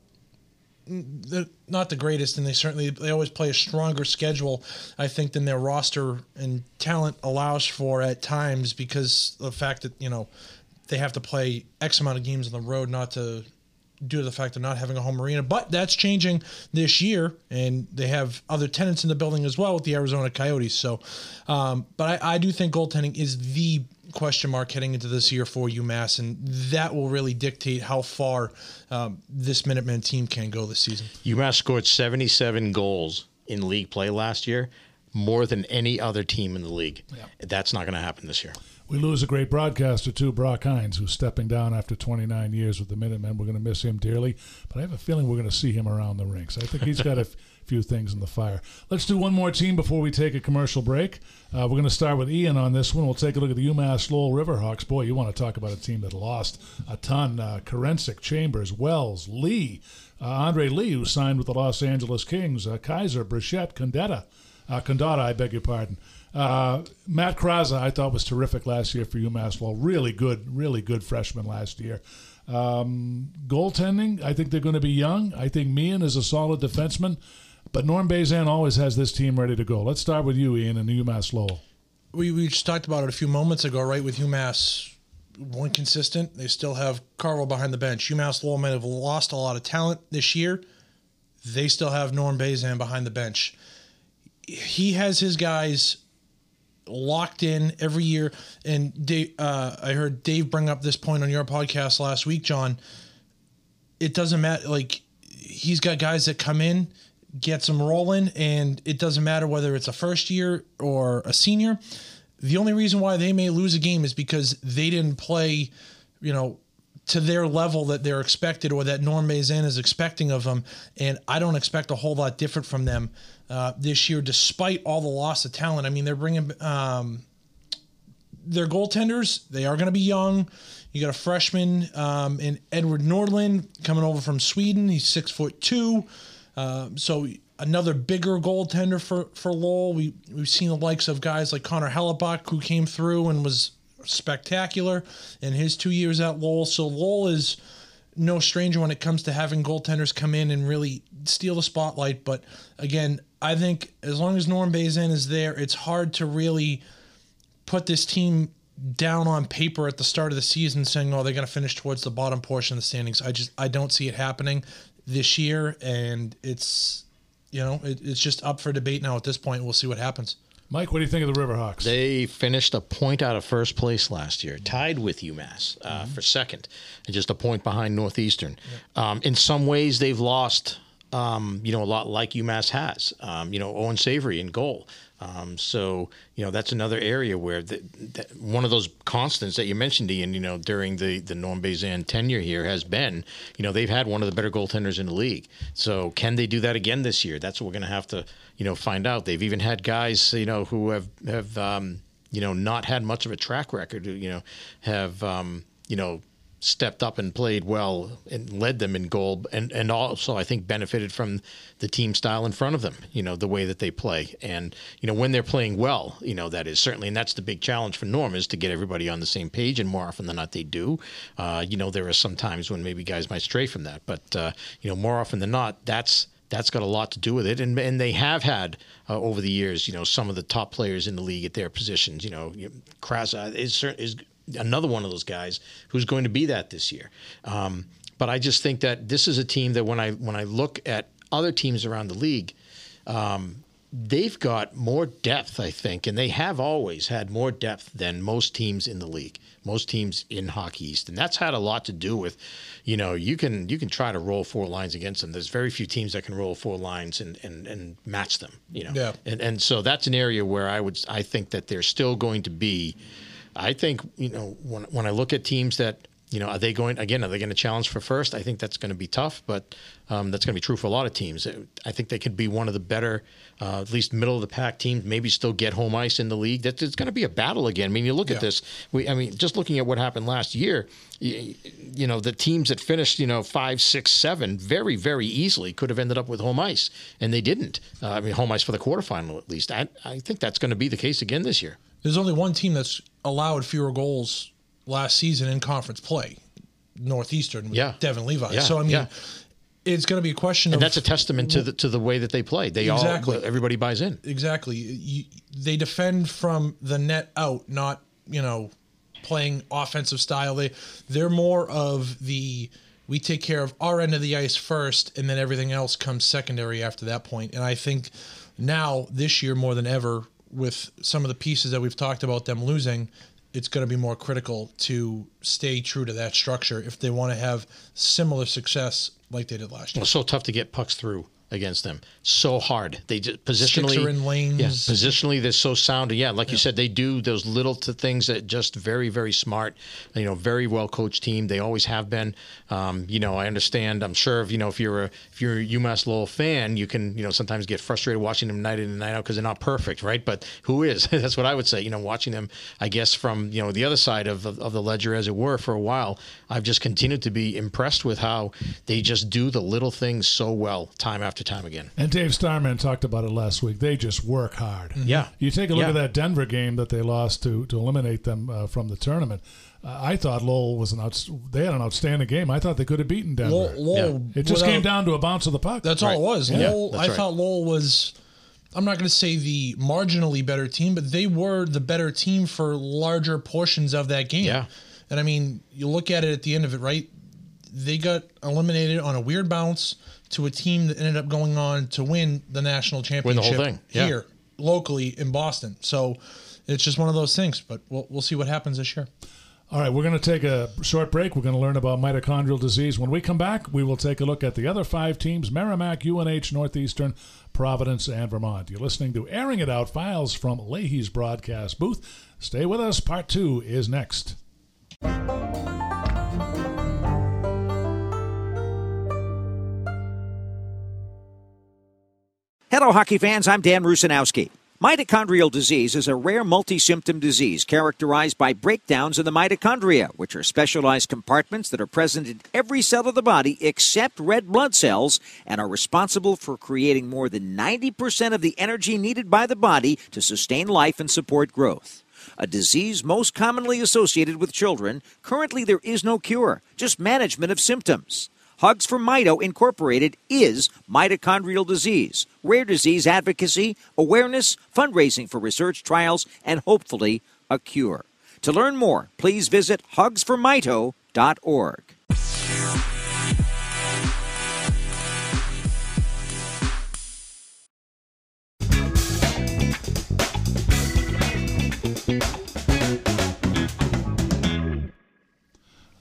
not the greatest, and they always play a stronger schedule, I think, than their roster and talent allows for at times because of the fact that, you know, they have to play X amount of games on the road, not to due to the fact of not having a home arena. But that's changing this year, and they have other tenants in the building as well with the Arizona Coyotes. So, but I do think goaltending is the question mark heading into this year for UMass, and that will really dictate how far this Minutemen team can go this season. UMass scored 77 goals in league play last year, more than any other team in the league. Yeah. That's not going to happen this year. We lose a great broadcaster, too, Brock Hines, who's stepping down after 29 years with the Minutemen. We're going to miss him dearly, but I have a feeling we're going to see him around the rinks. I think he's got a few things in the fire. Let's do one more team before we take a commercial break. We're going to start with Ian on this one. We'll take a look at the UMass Lowell Riverhawks. Boy, you want to talk about a team that lost a ton. Kerensik, Chambers, Wells, Lee, Andre Lee, who signed with the Los Angeles Kings, Kaiser, Brichette, Condata, I beg your pardon. Matt Kraza, I thought, was terrific last year for UMass Lowell. Really good freshman last year. Goaltending, I think they're going to be young. I think Meehan is a solid defenseman, but Norm Bazin always has this team ready to go. Let's start with you, Ian, and UMass Lowell. We just talked about it a few moments ago, right, with UMass. One consistent, they still have Carville behind the bench. UMass Lowell might have lost a lot of talent this year. They still have Norm Bazin behind the bench. He has his guys locked in every year. And Dave, I heard Dave bring up this point on your podcast last week, John. It doesn't matter. Like, he's got guys that come in, gets them rolling, and it doesn't matter whether it's a first year or a senior. The only reason why they may lose a game is because they didn't play, you know, to their level that they're expected or that Norm Bazin is expecting of them. And I don't expect a whole lot different from them this year, despite all the loss of talent. I mean, they're bringing their goaltenders. They are going to be young. You got a freshman in Edward Nordlund coming over from Sweden. He's 6'2". So another bigger goaltender for Lowell. We've seen the likes of guys like Connor Hellebuck, who came through and was spectacular in his 2 years at Lowell. So Lowell is no stranger when it comes to having goaltenders come in and really steal the spotlight. But again, I think as long as Norm Bazin is there, it's hard to really put this team down on paper at the start of the season saying, oh, they're going to finish towards the bottom portion of the standings. I don't see it happening this year, and it's, you know, it's just up for debate now at this point. We'll see what happens. Mike, what do you think of the Riverhawks? They finished a point out of first place last year, tied with UMass for second, and just a point behind Northeastern. Yep. In some ways, they've lost a lot like UMass has, Owen Savory in goal. So, that's another area where one of those constants that you mentioned, Ian, during the Norm Bazin tenure here has been, they've had one of the better goaltenders in the league. So can they do that again this year? That's what we're going to have to, find out. They've even had guys, who have not had much of a track record, have stepped up and played well and led them in goal, and also I think benefited from the team style in front of them, the way that they play, and when they're playing well, that is certainly, and that's the big challenge for Norm, is to get everybody on the same page, and more often than not they do. There are some times when maybe guys might stray from that, but more often than not, that's got a lot to do with it, and they have had over the years, some of the top players in the league at their positions. Krasa is another one of those guys who's going to be that this year. But I just think that this is a team that when I look at other teams around the league, they've got more depth, I think, and they have always had more depth than most teams in the league, most teams in Hockey East. And that's had a lot to do with, you can try to roll four lines against them. There's very few teams that can roll four lines and match them, Yeah. And so that's an area where I think that they're still going to be. I think, when I look at teams that, are they going to challenge for first? I think that's going to be tough, but that's going to be true for a lot of teams. I think they could be one of the better, at least middle-of-the-pack teams, maybe still get home ice in the league. It's going to be a battle again. I mean, you look at this. Just looking at what happened last year, the teams that finished, 5, 6, 7 very, very easily could have ended up with home ice, and they didn't. Home ice for the quarterfinal at least. I think that's going to be the case again this year. There's only one team that's allowed fewer goals last season in conference play, Northeastern, with Devon Levi. Yeah. So, it's going to be a question of... And that's a testament to the way that they play. Everybody buys in. Exactly. They defend from the net out, not, playing offensive style. They're more of the... We take care of our end of the ice first, and then everything else comes secondary after that point. And I think now, this year, more than ever, with some of the pieces that we've talked about them losing, it's going to be more critical to stay true to that structure if they want to have similar success like they did last year. Well, so tough to get pucks through against them. So hard. They just positionally. Sticks are in lanes. Yeah, positionally, they're so sound. Yeah, like you said, they do those little things that just very, very smart, very well-coached team. They always have been. I understand. I'm sure, if you're a UMass Lowell fan, you can, sometimes get frustrated watching them night in and night out because they're not perfect, right? But who is? That's what I would say. Watching them, I guess, from, the other side of the ledger, as it were, for a while, I've just continued to be impressed with how they just do the little things so well, time after time again. And Dave Starman talked about it last week. They just work hard. Yeah. You take a look at that Denver game that they lost to eliminate them from the tournament. I thought Lowell they had an outstanding game. I thought they could have beaten Denver. It just came down to a bounce of the puck. That's all it was. Yeah. Lowell, I thought Lowell was, I'm not going to say the marginally better team, but they were the better team for larger portions of that game. Yeah. And you look at it at the end of it, right? They got eliminated on a weird bounce to a team that ended up going on to win the national championship here locally in Boston. So it's just one of those things, but we'll see what happens this year. All right, we're going to take a short break. We're going to learn about mitochondrial disease. When we come back, we will take a look at the other 5 teams, Merrimack, UNH, Northeastern, Providence, and Vermont. You're listening to Airing It Out, Files from Leahy's broadcast booth. Stay with us. Part 2 is next. Hello, hockey fans. I'm Dan Rusinowski. Mitochondrial disease is a rare multi-symptom disease characterized by breakdowns in the mitochondria, which are specialized compartments that are present in every cell of the body except red blood cells and are responsible for creating more than 90% of the energy needed by the body to sustain life and support growth. A disease most commonly associated with children. Currently, there is no cure, just management of symptoms. Hugs for Mito Incorporated is mitochondrial disease, rare disease advocacy, awareness, fundraising for research trials, and hopefully a cure. To learn more, please visit hugsformito.org.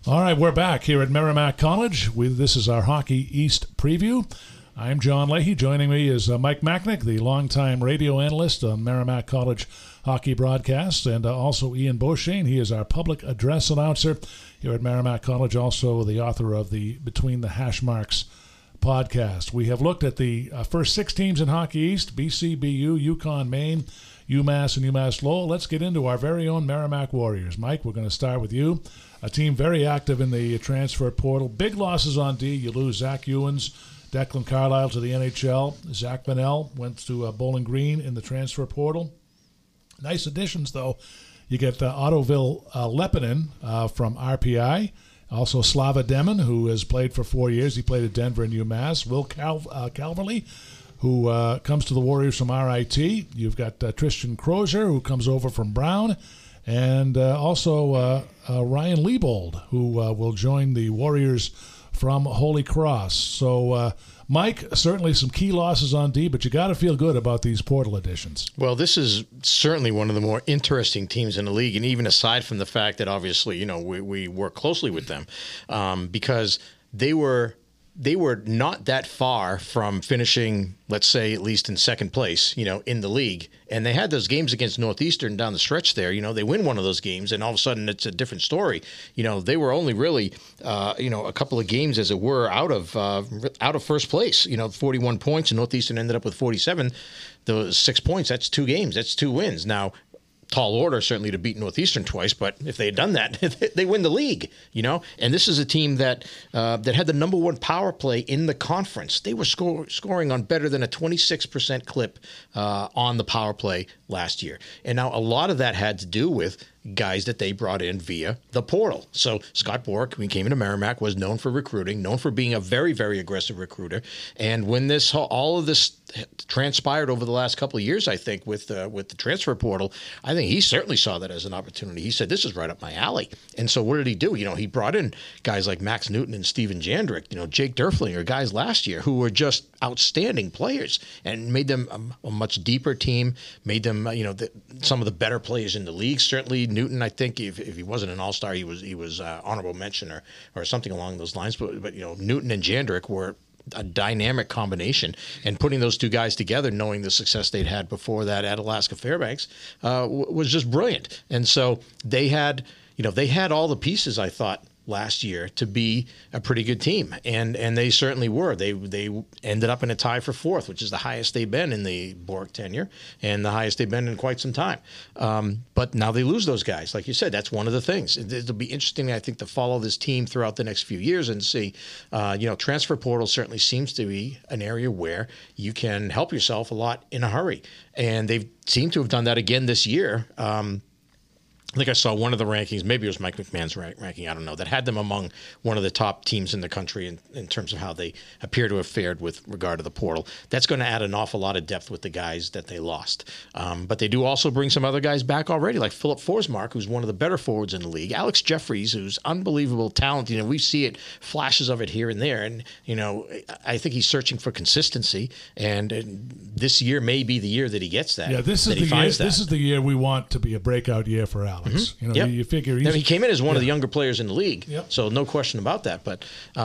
All right, we're back here at Merrimack College. This is our Hockey East preview. I'm John Leahy. Joining me is Mike Machnik, the longtime radio analyst on Merrimack College hockey broadcasts, and also Ian Beauchesne. He is our public address announcer here at Merrimack College, also the author of the Between the Hash Marks podcast. We have looked at the first six teams in Hockey East: BC, BU, UConn, Maine, UMass, and UMass Lowell. Let's get into our very own Merrimack Warriors. Mike, we're going to start with you. A team very active in the transfer portal. Big losses on D. You lose Zach Ewens, Declan Carlisle to the NHL. Zach Bonnell went to Bowling Green in the transfer portal. Nice additions, though. You get Ottoville Lepinen from RPI. Also Slava Demin, who has played for 4 years. He played at Denver and UMass. Will Calverley, who comes to the Warriors from RIT. You've got Tristan Crozier, who comes over from Brown. And also Ryan Leibold, who will join the Warriors from Holy Cross. So, Mike, certainly some key losses on D, but you got to feel good about these portal additions. Well, this is certainly one of the more interesting teams in the league, and even aside from the fact that obviously, you know, we work closely with them because they were not that far from finishing, let's say, at least in second place, you know, in the league. And they had those games against Northeastern down the stretch there. You know, they win one of those games, and all of a sudden it's a different story. You know, they were only really, you know, a couple of games, as it were, out of first place. You know, 41 points, and Northeastern ended up with 47. Those 6 points, that's two games, that's two wins. Now, tall order, certainly, to beat Northeastern twice, but if they had done that, they win the league, you know? And this is a team that that had the number one power play in the conference. They were scoring on better than a 26% clip on the power play last year. And now a lot of that had to do with guys that they brought in via the portal. So Scott Bork, when he came into Merrimack, was known for recruiting, known for being a very, very aggressive recruiter. And when this all of this transpired over the last couple of years, I think, with the transfer portal, I think he certainly saw that as an opportunity. He said, this is right up my alley. And so what did he do? You know, he brought in guys like Max Newton and Steven Jandrick, you know, Jake Derflinger, guys last year who were just outstanding players, and made them a much deeper team, made them, you know, some of the better players in the league. Certainly Newton, I think, if he wasn't an all-star, he was honorable mention or something along those lines. But you know, Newton and Jandrick were a dynamic combination, and putting those two guys together, knowing the success they'd had before that at Alaska Fairbanks, was just brilliant. And so they had all the pieces, I thought, last year to be a pretty good team, and they certainly were. They ended up in a tie for fourth, which is the highest they've been in the Bork tenure and the highest they've been in quite some time. But now they lose those guys. Like you said, that's one of the things. It'll be interesting, I think, to follow this team throughout the next few years and see, you know, transfer portal certainly seems to be an area where you can help yourself a lot in a hurry. And they seem to have done that again this year. I think I saw one of the rankings, maybe it was Mike McMahon's ranking, I don't know, that had them among one of the top teams in the country in terms of how they appear to have fared with regard to the portal. That's going to add an awful lot of depth with the guys that they lost. But they do also bring some other guys back already, like Philip Forsmark, who's one of the better forwards in the league, Alex Jeffries, who's unbelievable talent. You know, we see it, flashes of it here and there. And, you know, I think he's searching for consistency. And this year may be the year that he gets that. Yeah, this is the year we want to be a breakout year for Alex. Mm-hmm. You know, yep. You figure he came in as one of the younger players in the league, yep. So no question about that. But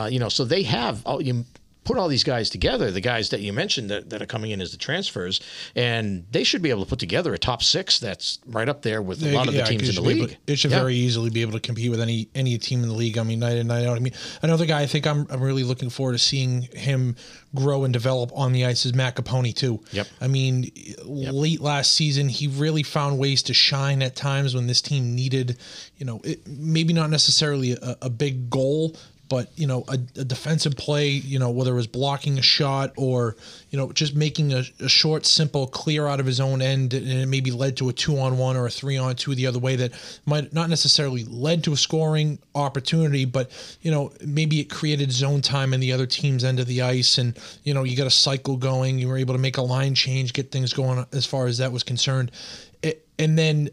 you know, so they have you put all these guys together, the guys that you mentioned that are coming in as the transfers, and they should be able to put together a top six that's right up there with a lot of the teams in the league. It should very easily be able to compete with any team in the league. I mean, night in, night out. I mean, another guy I think I'm really looking forward to seeing him grow and develop on the ice is Matt Capone too. Yep. I mean, late last season, he really found ways to shine at times when this team needed, you know, maybe not necessarily a big goal, but, you know, a defensive play, you know, whether it was blocking a shot or, you know, just making a short, simple clear out of his own end, and it maybe led to a 2-on-1 or a 3-on-2 the other way that might not necessarily led to a scoring opportunity, but, you know, maybe it created zone time in the other team's end of the ice, and, you know, you got a cycle going, you were able to make a line change, get things going as far as that was concerned. And then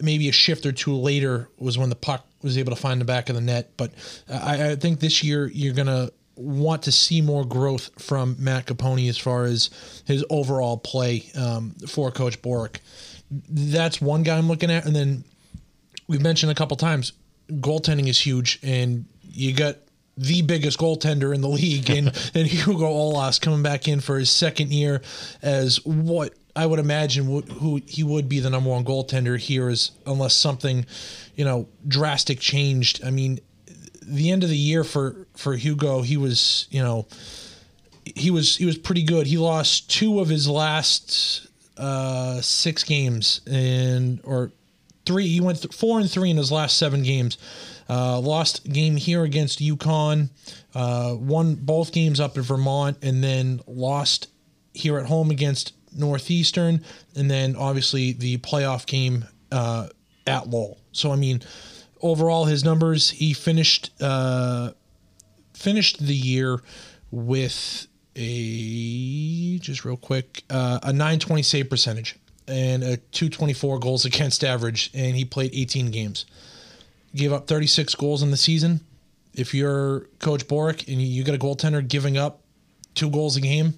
maybe a shift or two later was when the puck was able to find the back of the net. But I think this year you're going to want to see more growth from Matt Capone as far as his overall play for Coach Bork. That's one guy I'm looking at. And then we've mentioned a couple times, goaltending is huge. And you got the biggest goaltender in the league, and Hugo Olas coming back in for his second year as what I would imagine who he would be the number one goaltender here, is unless something, you know, drastic changed. I mean, the end of the year for Hugo, he was, you know, he was pretty good. He lost two of his last 6 games, and or three. He went 4-3 in his last 7 games. Lost game here against UConn, won both games up in Vermont, and then lost here at home against Northeastern, and then obviously the playoff game at Lowell. So I mean, overall his numbers, he finished the year with a 920 save percentage and a 224 goals against average, and he played 18 games. Gave up 36 goals in the season. If you're Coach Boric and you get a goaltender giving up 2 goals a game,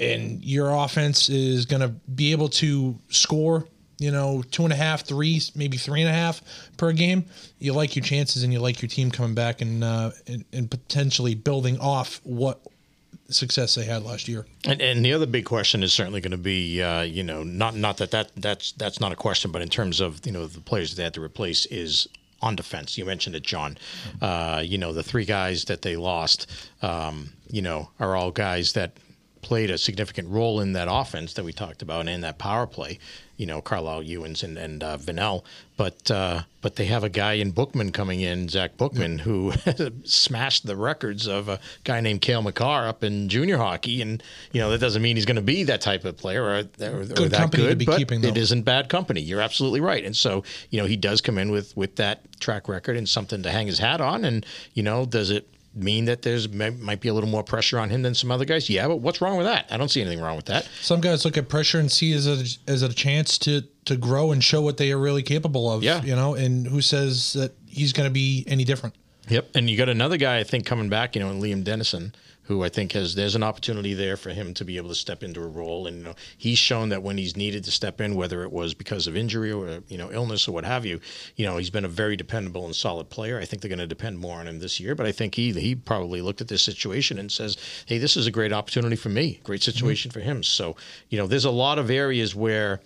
and your offense is going to be able to score, you know, 2.5, 3, maybe 3.5 per game, you like your chances and you like your team coming back and potentially building off what success they had last year. And the other big question is certainly going to be, you know, not that's not a question, but in terms of, you know, the players they had to replace is on defense. You mentioned it, John. You know, the 3 guys that they lost, you know, are all guys that played a significant role in that offense that we talked about and in that power play, you know, Carlisle, Ewens, and Vanell. But they have a guy in Bookman coming in, Zach Bookman, who smashed the records of a guy named Cale McCarr up in junior hockey. And, you know, that doesn't mean he's going to be that type of player or good that company good, to be but keeping, it isn't bad company. You're absolutely right. And so, you know, he does come in with that track record and something to hang his hat on. And, you know, does it mean that there's might be a little more pressure on him than some other guys? Yeah, but what's wrong with that? I don't see anything wrong with that. Some guys look at pressure and see as a chance to grow and show what they are really capable of. Yeah. You know, and who says that he's going to be any different? Yep. And you got another guy, I think, coming back, you know, in Liam Dennison, who I think there's an opportunity there for him to be able to step into a role. And, you know, he's shown that when he's needed to step in, whether it was because of injury or, you know, illness or what have you, you know, he's been a very dependable and solid player. I think they're going to depend more on him this year, but I think he probably looked at this situation and says, hey, this is a great opportunity for me, great situation for him. So, you know, there's a lot of areas where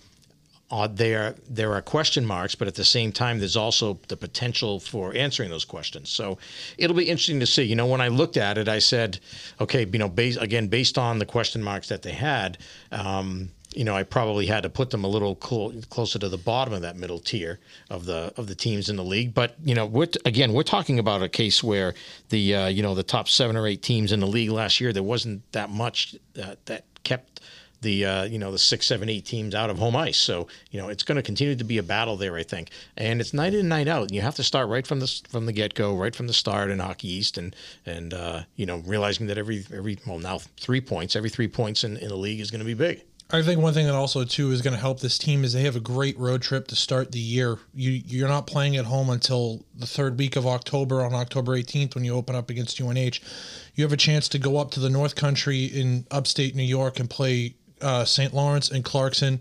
there are question marks, but at the same time, there's also the potential for answering those questions. So it'll be interesting to see. You know, when I looked at it, I said, okay, you know, based on the question marks that they had, you know, I probably had to put them a little closer to the bottom of that middle tier of the teams in the league. But, you know, we're talking about a case where the you know, the top 7 or 8 teams in the league last year, there wasn't that much that kept the you know, the 6, 7, 8 teams out of home ice. So, you know, it's going to continue to be a battle there, I think, and it's night in, night out, and you have to start right from the get-go, right from the start in Hockey East, and you know, realizing that every three points in the league is going to be big. I think one thing that also too is going to help this team is they have a great road trip to start the year. You're not playing at home until the 3rd week of October, on October 18th when you open up against UNH. You have a chance to go up to the North Country in upstate New York and play St. Lawrence and Clarkson,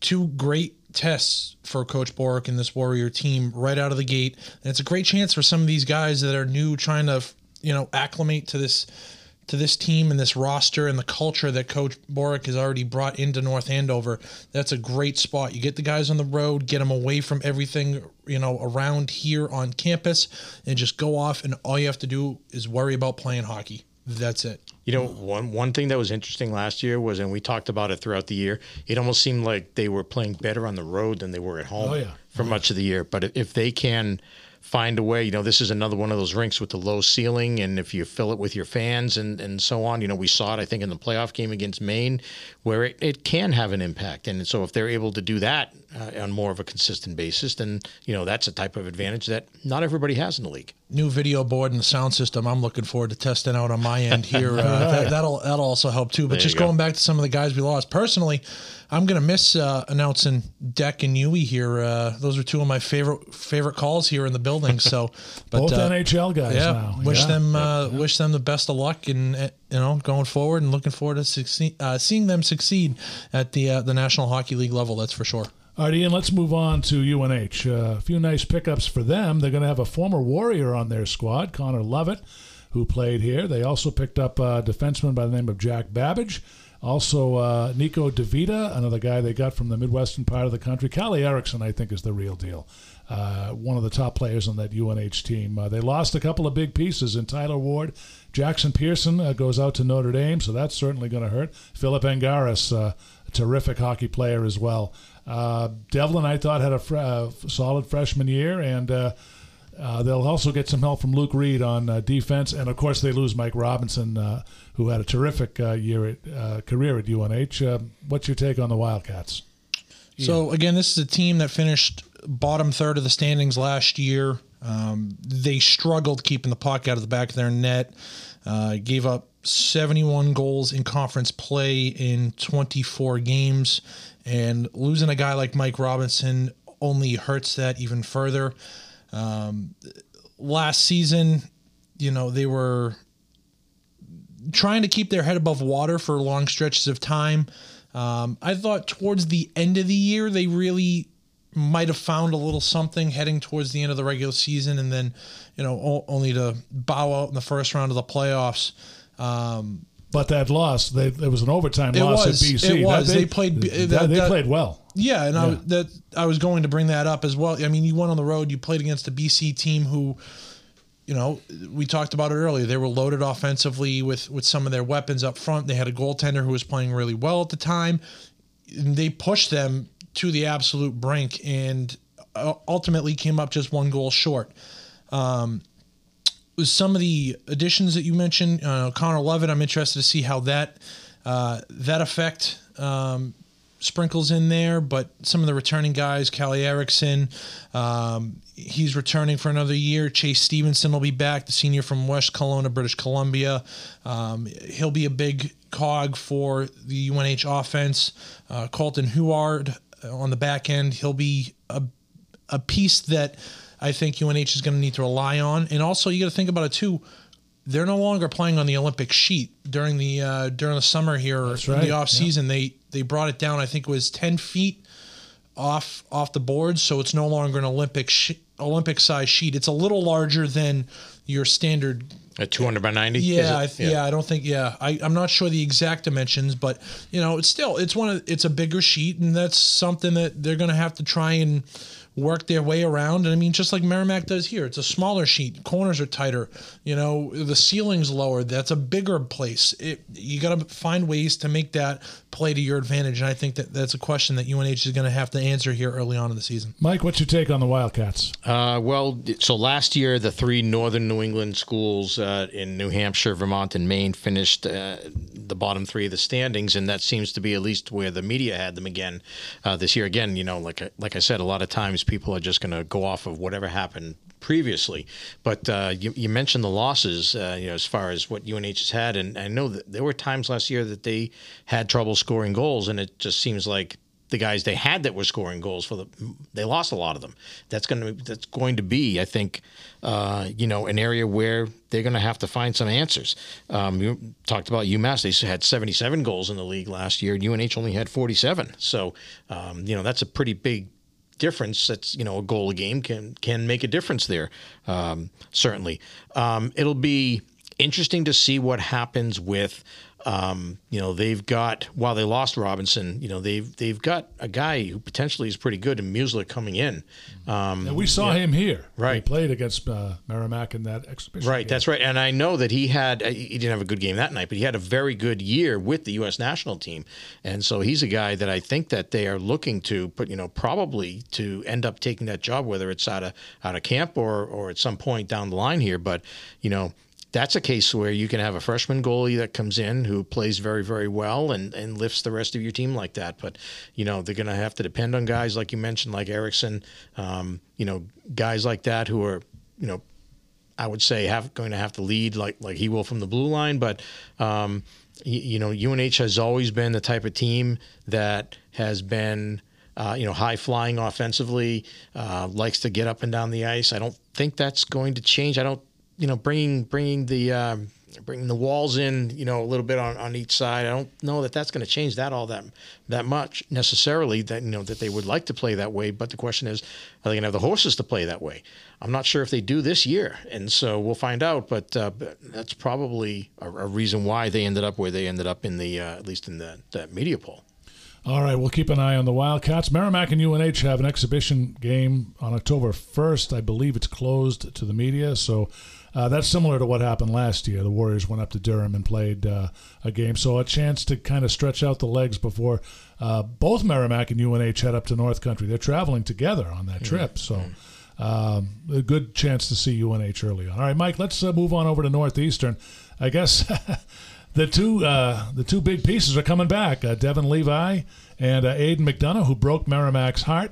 2 great tests for Coach Boric and this Warrior team right out of the gate. And it's a great chance for some of these guys that are new, trying to, you know, acclimate to this team and this roster and the culture that Coach Boric has already brought into North Andover. That's a great spot. You get the guys on the road, get them away from everything, you know, around here on campus, and just go off, and all you have to do is worry about playing hockey. That's it. You know, one thing that was interesting last year was, and we talked about it throughout the year, it almost seemed like they were playing better on the road than they were at home for much of the year. But if they can find a way, you know, this is another one of those rinks with the low ceiling, and if you fill it with your fans and so on, you know, we saw it, I think, in the playoff game against Maine, where it can have an impact. And so if they're able to do that on more of a consistent basis, then, you know, that's a type of advantage that not everybody has in the league. New video board and sound system I'm looking forward to testing out on my end here. That'll also help too. But there, just going back to some of the guys we lost, personally, I'm going to miss announcing Deck and Yui here. Those are 2 of my favorite calls here in the building. So, but, both NHL guys. Yeah, now. Wish them the best of luck, and you know, going forward, and looking forward to seeing them succeed at the National Hockey League level. That's for sure. All right, Ian, let's move on to UNH. A few nice pickups for them. They're going to have a former Warrior on their squad, Connor Lovett, who played here. They also picked up a defenseman by the name of Jack Babbage. Also, Nico DeVita, another guy they got from the Midwestern part of the country. Callie Erickson, I think, is the real deal. One of the top players on that UNH team. They lost a couple of big pieces in Tyler Ward. Jackson Pearson goes out to Notre Dame, so that's certainly going to hurt. Philip Angaris, a terrific hockey player as well. Devlin, I thought, had a solid freshman year, and they'll also get some help from Luke Reed on defense. And, of course, they lose Mike Robinson, who had a terrific career at UNH. What's your take on the Wildcats? Yeah. So, again, this is a team that finished bottom third of the standings last year. They struggled keeping the puck out of the back of their net. Gave up 71 goals in conference play in 24 games. And losing a guy like Mike Robinson only hurts that even further. Last season, you know, they were trying to keep their head above water for long stretches of time. I thought towards the end of the year, they really might have found a little something heading towards the end of the regular season, and then, you know, only to bow out in the first round of the playoffs. But that loss, it was an overtime loss at BC. It was. They played well. Yeah, and yeah. I was going to bring that up as well. I mean, you went on the road, you played against a BC team who, you know, we talked about it earlier. They were loaded offensively with some of their weapons up front. They had a goaltender who was playing really well at the time. They pushed them to the absolute brink and ultimately came up just one goal short. Some of the additions that you mentioned, Connor Lovett, I'm interested to see how that effect sprinkles in there. But some of the returning guys, Callie Erickson, he's returning for another year. Chase Stevenson will be back, the senior from West Kelowna, British Columbia. He'll be a big cog for the UNH offense. Colton Huard on the back end, he'll be a piece that I think UNH is going to need to rely on. And also, you got to think about it too. They're no longer playing on the Olympic sheet during the summer here, or right, the off season. Yeah. They brought it down. I think it was 10 feet off the board, so it's no longer an Olympic size sheet. It's a little larger than your standard. A 200 by 90. Yeah, I don't think. Yeah, I'm not sure the exact dimensions, but you know, it's still it's a bigger sheet, and that's something that they're going to have to try and work their way around. And I mean, just like Merrimack does here, it's a smaller sheet. Corners are tighter. You know, the ceiling's lower. That's a bigger place. You got to find ways to make that play to your advantage. And I think that's a question that UNH is going to have to answer here early on in the season. Mike, what's your take on the Wildcats? Well, so last year, the three northern New England schools in New Hampshire, Vermont, and Maine finished the bottom three of the standings. And that seems to be at least where the media had them again this year. Again, you know, like I said, a lot of times people are just going to go off of whatever happened previously. But you mentioned the losses, you know, as far as what UNH has had. And I know that there were times last year that they had trouble scoring goals, and it just seems like the guys they had that were scoring goals they lost a lot of them. That's going to be, I think, you know, an area where they're going to have to find some answers. You talked about UMass; they had 77 goals in the league last year, and UNH only had 47. So, you know, that's a pretty big difference. That's, you know, a goal a game can make a difference there. Certainly, it'll be interesting to see what happens with. You know, they've got, while they lost Robinson, you know, they've got a guy who potentially is pretty good in Musler coming in. We saw him here. Right. He played against Merrimack in that exhibition. Right, game. That's right. And I know that he didn't have a good game that night, but he had a very good year with the U.S. national team. And so he's a guy that I think that they are looking to, but, you know, probably to end up taking that job, whether it's out of camp or at some point down the line here. But, you know, that's a case where you can have a freshman goalie that comes in who plays very, very well and lifts the rest of your team like that. But, you know, they're going to have to depend on guys like you mentioned, like Erickson, you know, guys like that who are, you know, I would say going to have to lead like he will from the blue line. But, you know, UNH has always been the type of team that has been, you know, high-flying offensively, likes to get up and down the ice. I don't think that's going to change. I don't. You know, bringing the bringing the walls in, you know, a little bit on each side. I don't know that that's going to change that all that much necessarily, that, you know, that they would like to play that way. But the question is, are they going to have the horses to play that way? I'm not sure if they do this year. And so we'll find out. But that's probably a reason why they ended up where they ended up in the, at least in the media poll. All right, we'll keep an eye on the Wildcats. Merrimack and UNH have an exhibition game on October 1st. I believe it's closed to the media, so that's similar to what happened last year. The Warriors went up to Durham and played a game, so a chance to kind of stretch out the legs before both Merrimack and UNH head up to North Country. They're traveling together on that trip, so a good chance to see UNH early on. All right, Mike, let's move on over to Northeastern. I guess... The two big pieces are coming back, Devon Levi and Aiden McDonough, who broke Merrimack's heart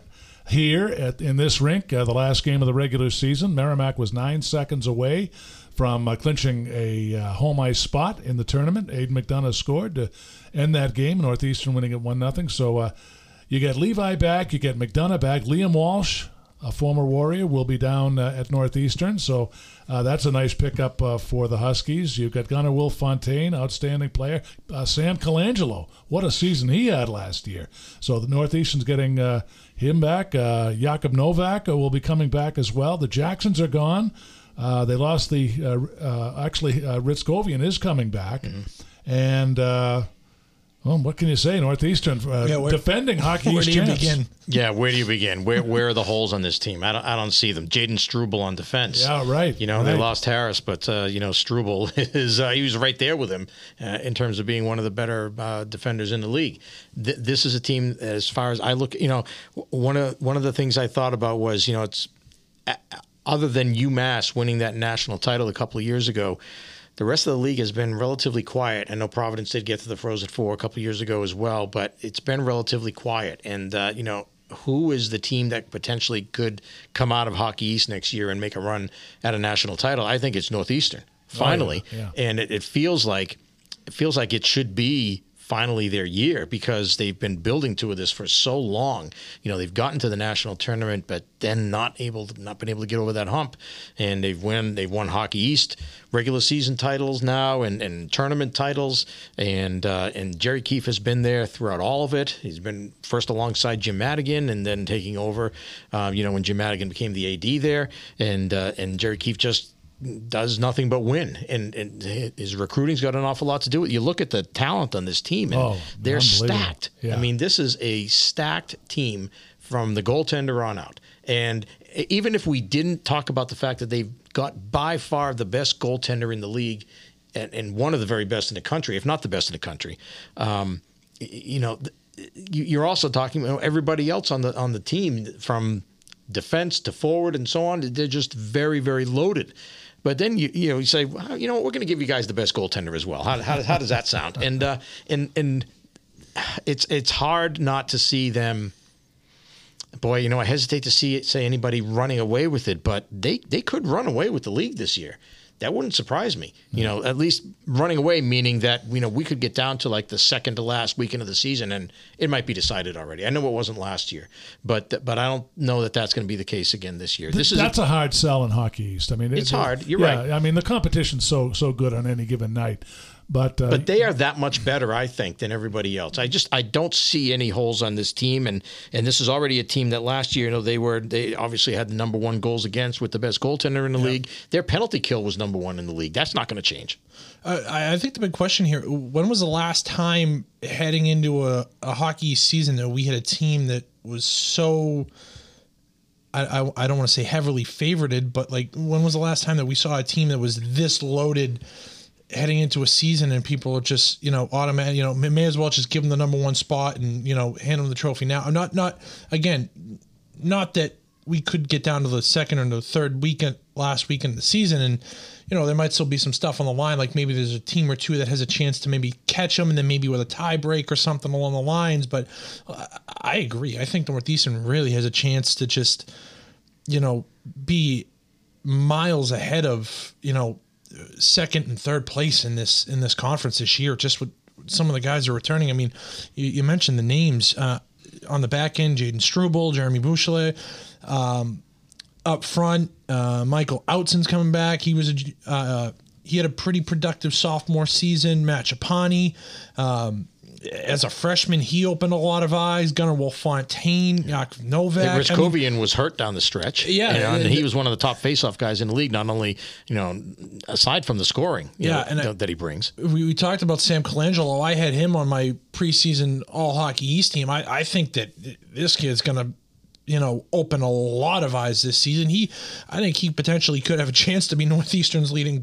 here in this rink the last game of the regular season. Merrimack was 9 seconds away from clinching a home ice spot in the tournament. Aiden McDonough scored to end that game, Northeastern winning it 1-0. So you get Levi back, you get McDonough back. Liam Walsh, a former Warrior, will be down at Northeastern, so that's a nice pickup for the Huskies. You've got Gunnar Wolf-Fontaine, outstanding player. Sam Colangelo, what a season he had last year. So the Northeastern's getting him back. Jakub Novak will be coming back as well. The Jacksons are gone. They lost the Ritskovian is coming back. Mm-hmm. And... well, what can you say? Northeastern defending Hockey East champs. Yeah, where do you begin? Where are the holes on this team? I don't see them. Jaden Struble on defense. Yeah, right. You know, right. They lost Harris, but you know, Struble is he was right there with him in terms of being one of the better defenders in the league. This is a team, as far as I look, you know, one of the things I thought about was, you know, it's other than UMass winning that national title a couple of years ago, the rest of the league has been relatively quiet. I know Providence did get to the Frozen Four a couple of years ago as well, but it's been relatively quiet. And, you know, who is the team that potentially could come out of Hockey East next year and make a run at a national title? I think it's Northeastern, finally. Oh, yeah. And it feels like it should be finally their year, because they've been building to this for so long. You know, they've gotten to the national tournament, but then not been able to get over that hump. And they've won Hockey East regular season titles now and tournament titles. And Jerry Keefe has been there throughout all of it. He's been first alongside Jim Madigan and then taking over, you know, when Jim Madigan became the AD there. And Jerry Keefe just does nothing but win, and his recruiting's got an awful lot to do with it. You look at the talent on this team, and they're stacked. Yeah. I mean, this is a stacked team from the goaltender on out. And even if we didn't talk about the fact that they've got by far the best goaltender in the league and one of the very best in the country, if not the best in the country, you know, you're also talking about everybody else on the team, from defense to forward and so on. They're just very, very loaded. But then you know you say, well, you know what, we're going to give you guys the best goaltender as well. How does that sound? And it's hard not to see them. Boy, you know, I hesitate to say anybody running away with it, but they could run away with the league this year. That wouldn't surprise me. You know, at least running away, meaning that, you know, we could get down to like the second to last weekend of the season and it might be decided already. I know it wasn't last year, but I don't know that that's going to be the case again this year. That's a hard sell in Hockey East. I mean, it's hard. You're right. I mean, the competition's so good on any given night. But they are that much better, I think, than everybody else. I don't see any holes on this team, and this is already a team that last year, you know, they obviously had the number one goals against with the best goaltender in the league. Their penalty kill was number one in the league. That's not going to change. I think the big question here: when was the last time, heading into a hockey season, that we had a team that was so, I don't want to say heavily favorited, but like, when was the last time that we saw a team that was this loaded heading into a season, and people are just, you know, automatic, you know, may as well just give them the number one spot and, you know, hand them the trophy now? Not that we could get down to the second or the third weekend, last weekend of the season, and, you know, there might still be some stuff on the line, like maybe there's a team or two that has a chance to maybe catch them, and then maybe with a tie break or something along the lines. But I agree. I think Northeastern really has a chance to just, you know, be miles ahead of, you know, second and third place in this conference this year, just with some of the guys that are returning. I mean, you mentioned the names on the back end: Jaden Struble, Jeremy Bouchelet. Up front, Michael Outson's coming back. He was a he had a pretty productive sophomore season. Matt Chapani, as a freshman, he opened a lot of eyes. Gunnar Wolf-Fontaine, Novak. Riskovian was hurt down the stretch. Yeah. And he was one of the top faceoff guys in the league, not only, you know, aside from the scoring that he brings. We talked about Sam Colangelo. I had him on my preseason All-Hockey East team. I think that this kid's going to, you know, open a lot of eyes this season. I think he potentially could have a chance to be Northeastern's leading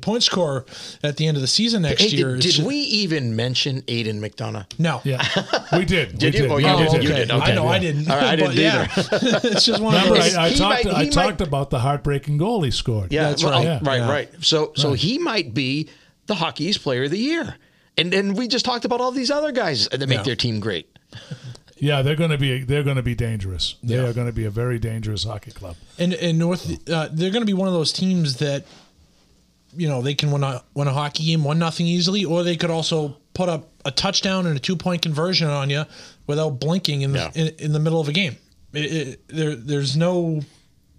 point scorer at the end of the season next year. Did we even mention Aiden McDonough? No. Yeah. We did. Did you? Oh, yeah, you did. Okay. I know I didn't. All right, I didn't either. Yeah. It's just one of those. I talked about the heartbreaking goal he scored. Yeah, that's right. Yeah. Right. So he might be the Hockey East Player of the Year. And we just talked about all these other guys that make their team great. Yeah, they're going to be dangerous. They are going to be a very dangerous hockey club. And North, they're going to be one of those teams that, you know, they can win a hockey game 1-0 easily, or they could also put up a touchdown and a 2-point conversion on you without blinking in the middle of a game. There's no.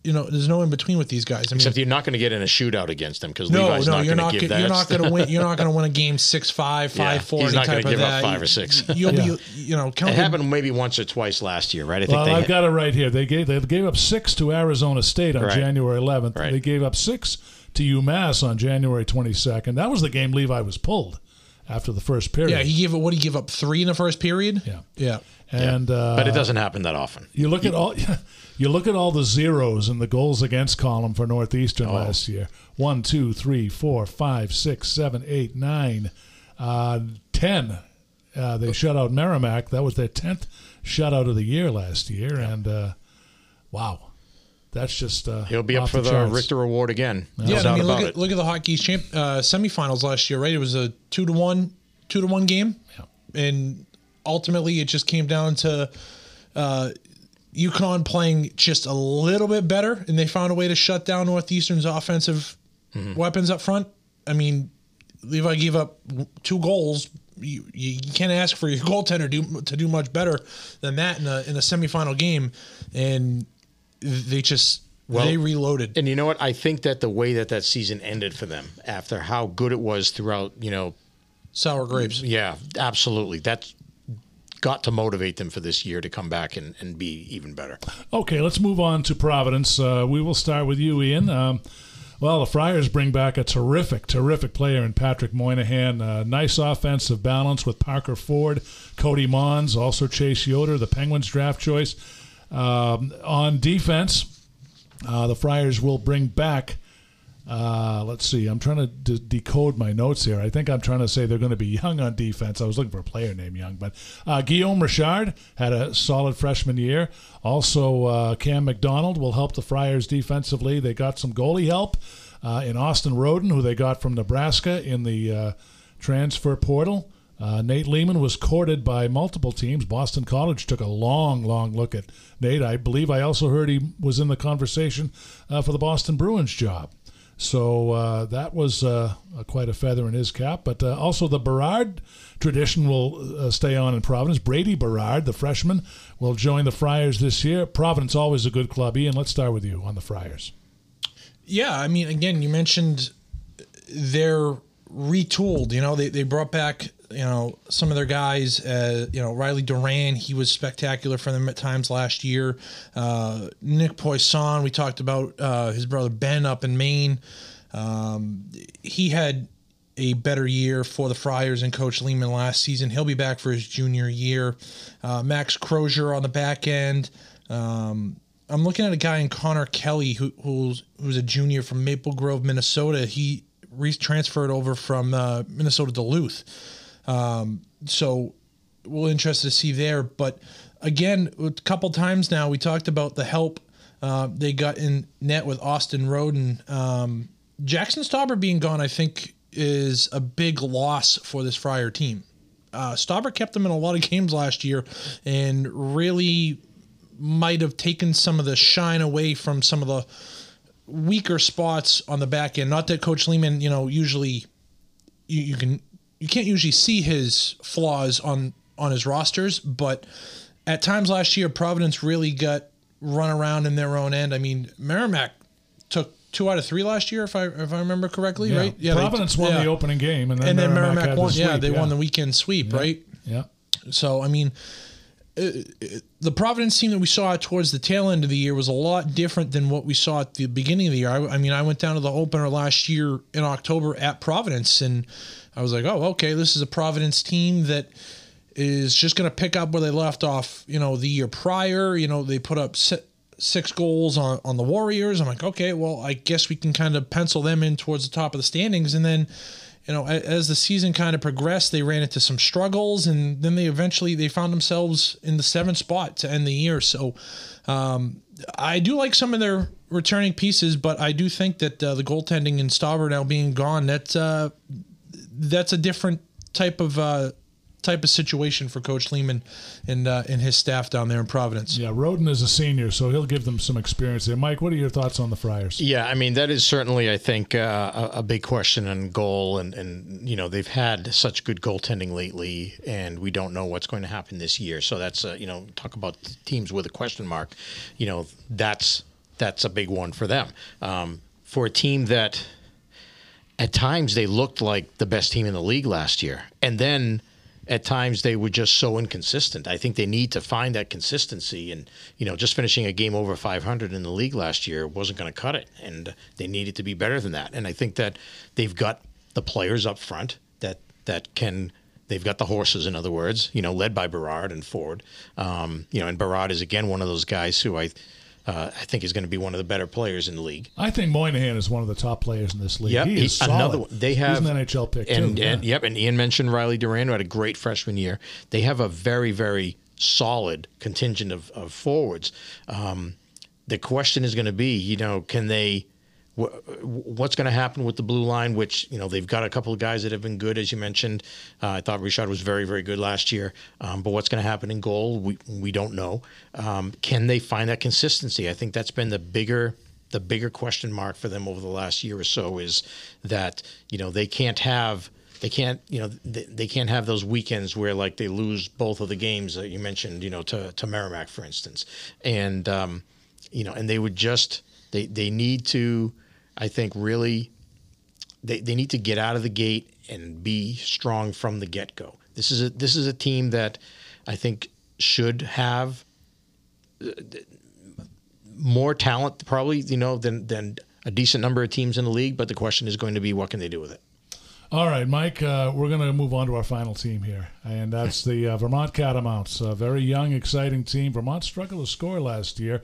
You know, there's no in between with these guys. I mean, except you're not going to get in a shootout against them because Levi's not going to give that. You're not going to win. You're not going to win a game 6-5, 5-4. He's not going to give up 5 or 6. You'll be, you know, it happened maybe once or twice last year, right? I've got it right here. They gave up 6 to Arizona State on January 11th. Right. They gave up 6 to UMass on January 22nd. That was the game Levi was pulled after the first period. Yeah, he gave up 3 in the first period. Yeah. And but it doesn't happen that often. You look at all the zeros in the goals against column for Northeastern last year. 1, 2, 3, 4, 5, 6, 7, 8, 9, 10. They shut out Merrimack. That was their 10th shutout of the year last year. Yeah. And, wow. That's just he'll be up for the Richter Award again. I mean, look at the Hockey East semifinals last year, right? It was a 2-1 game. Yeah. And ultimately it just came down to UConn playing just a little bit better, and they found a way to shut down Northeastern's offensive weapons up front. I mean, Levi gave up 2 goals. You can't ask for your goaltender to do much better than that in a semifinal game, and they just they reloaded. And you know what? I think that the way that season ended for them, after how good it was throughout, you know, sour grapes. Yeah, absolutely. That's got to motivate them for this year to come back and be even better. Okay, let's move on to Providence. We will start with you, Ian. Well, the Friars bring back a terrific, terrific player in Patrick Moynihan. Nice offensive balance with Parker Ford, Cody Mons, also Chase Yoder, the Penguins draft choice. On defense, the Friars will bring back, let's see, I'm trying to decode my notes here. I think I'm trying to say they're going to be Young on defense. I was looking for a player named Young, but Guillaume Richard had a solid freshman year. Also, Cam McDonald will help the Friars defensively. They got some goalie help in Austin Roden, who they got from Nebraska in the transfer portal. Nate Lehman was courted by multiple teams. Boston College took a long, long look at Nate. I believe I also heard he was in the conversation for the Boston Bruins job. So that was quite a feather in his cap. But also the Burrard tradition will stay on in Providence. Brady Burrard, the freshman, will join the Friars this year. Providence, always a good club. Ian, let's start with you on the Friars. Yeah, I mean, again, you mentioned they're retooled. You know, they brought back, you know, some of their guys, you know, Riley Duran, he was spectacular for them at times last year. Nick Poisson, we talked about his brother Ben up in Maine. He had a better year for the Friars and Coach Lehman last season. He'll be back for his junior year. Max Crozier on the back end. I'm looking at a guy in Connor Kelly who's a junior from Maple Grove, Minnesota. He transferred over from Minnesota Duluth. So we're interested to see there. But again, a couple times now, we talked about the help they got in net with Austin Roden. Jackson Stauber being gone, I think, is a big loss for this Friar team. Stauber kept them in a lot of games last year and really might have taken some of the shine away from some of the weaker spots on the back end. Not that Coach Lehman, you know, usually you can't usually see his flaws on his rosters, but at times last year, Providence really got run around in their own end. I mean, Merrimack took 2 out of 3 last year, if I remember correctly, right? Yeah, Providence won the opening game, and then Merrimack won. They won the weekend sweep, right? Yeah. So I mean, the Providence team that we saw towards the tail end of the year was a lot different than what we saw at the beginning of the year. I mean, I went down to the opener last year in October at Providence, and I was like, oh, okay, this is a Providence team that is just going to pick up where they left off, you know, the year prior. You know, they put up 6 goals on the Warriors. I'm like, okay, well, I guess we can kind of pencil them in towards the top of the standings. And then, you know, as the season kind of progressed, they ran into some struggles, and then they eventually found themselves in the 7th spot to end the year. So I do like some of their returning pieces, but I do think that the goaltending and Stauber now being gone, that's a different type of situation for Coach Lehman and his staff down there in Providence. Yeah, Roden is a senior, so he'll give them some experience there. Mike, what are your thoughts on the Friars? Yeah, I mean, that is certainly, I think, a big question on goal. And, you know, they've had such good goaltending lately, and we don't know what's going to happen this year. So that's, you know, talk about teams with a question mark. You know, that's a big one for them. For a team that at times they looked like the best team in the league last year, and then at times they were just so inconsistent. I think they need to find that consistency, and you know, just finishing a game over 500 in the league last year wasn't going to cut it, and they needed to be better than that. And I think that they've got the players up front that can. They've got the horses, in other words, you know, led by Berard and Ford. You know, and Berard is again one of those guys who I think he's going to be one of the better players in the league. I think Moynihan is one of the top players in this league. Yep, he is another solid. They have, he's an NHL pick, too. And Ian mentioned Riley Duran, who had a great freshman year. They have a very, very solid contingent of forwards. The question is going to be, you know, can they – what's going to happen with the blue line, which, you know, they've got a couple of guys that have been good, as you mentioned. I thought Richard was very, very good last year. But what's going to happen in goal, we don't know. Can they find that consistency? I think that's been the bigger question mark for them over the last year or so, is that, you know, they can't have those weekends where, like, they lose both of the games that you mentioned, you know, to Merrimack, for instance. And, you know, and they would just – they need to, I think, really – they need to get out of the gate and be strong from the get-go. This is a team that I think should have more talent, probably, you know, than a decent number of teams in the league. But the question is going to be, what can they do with it? All right, Mike, we're going to move on to our final team here, and that's the Vermont Catamounts, a very young, exciting team. Vermont struggled to score last year.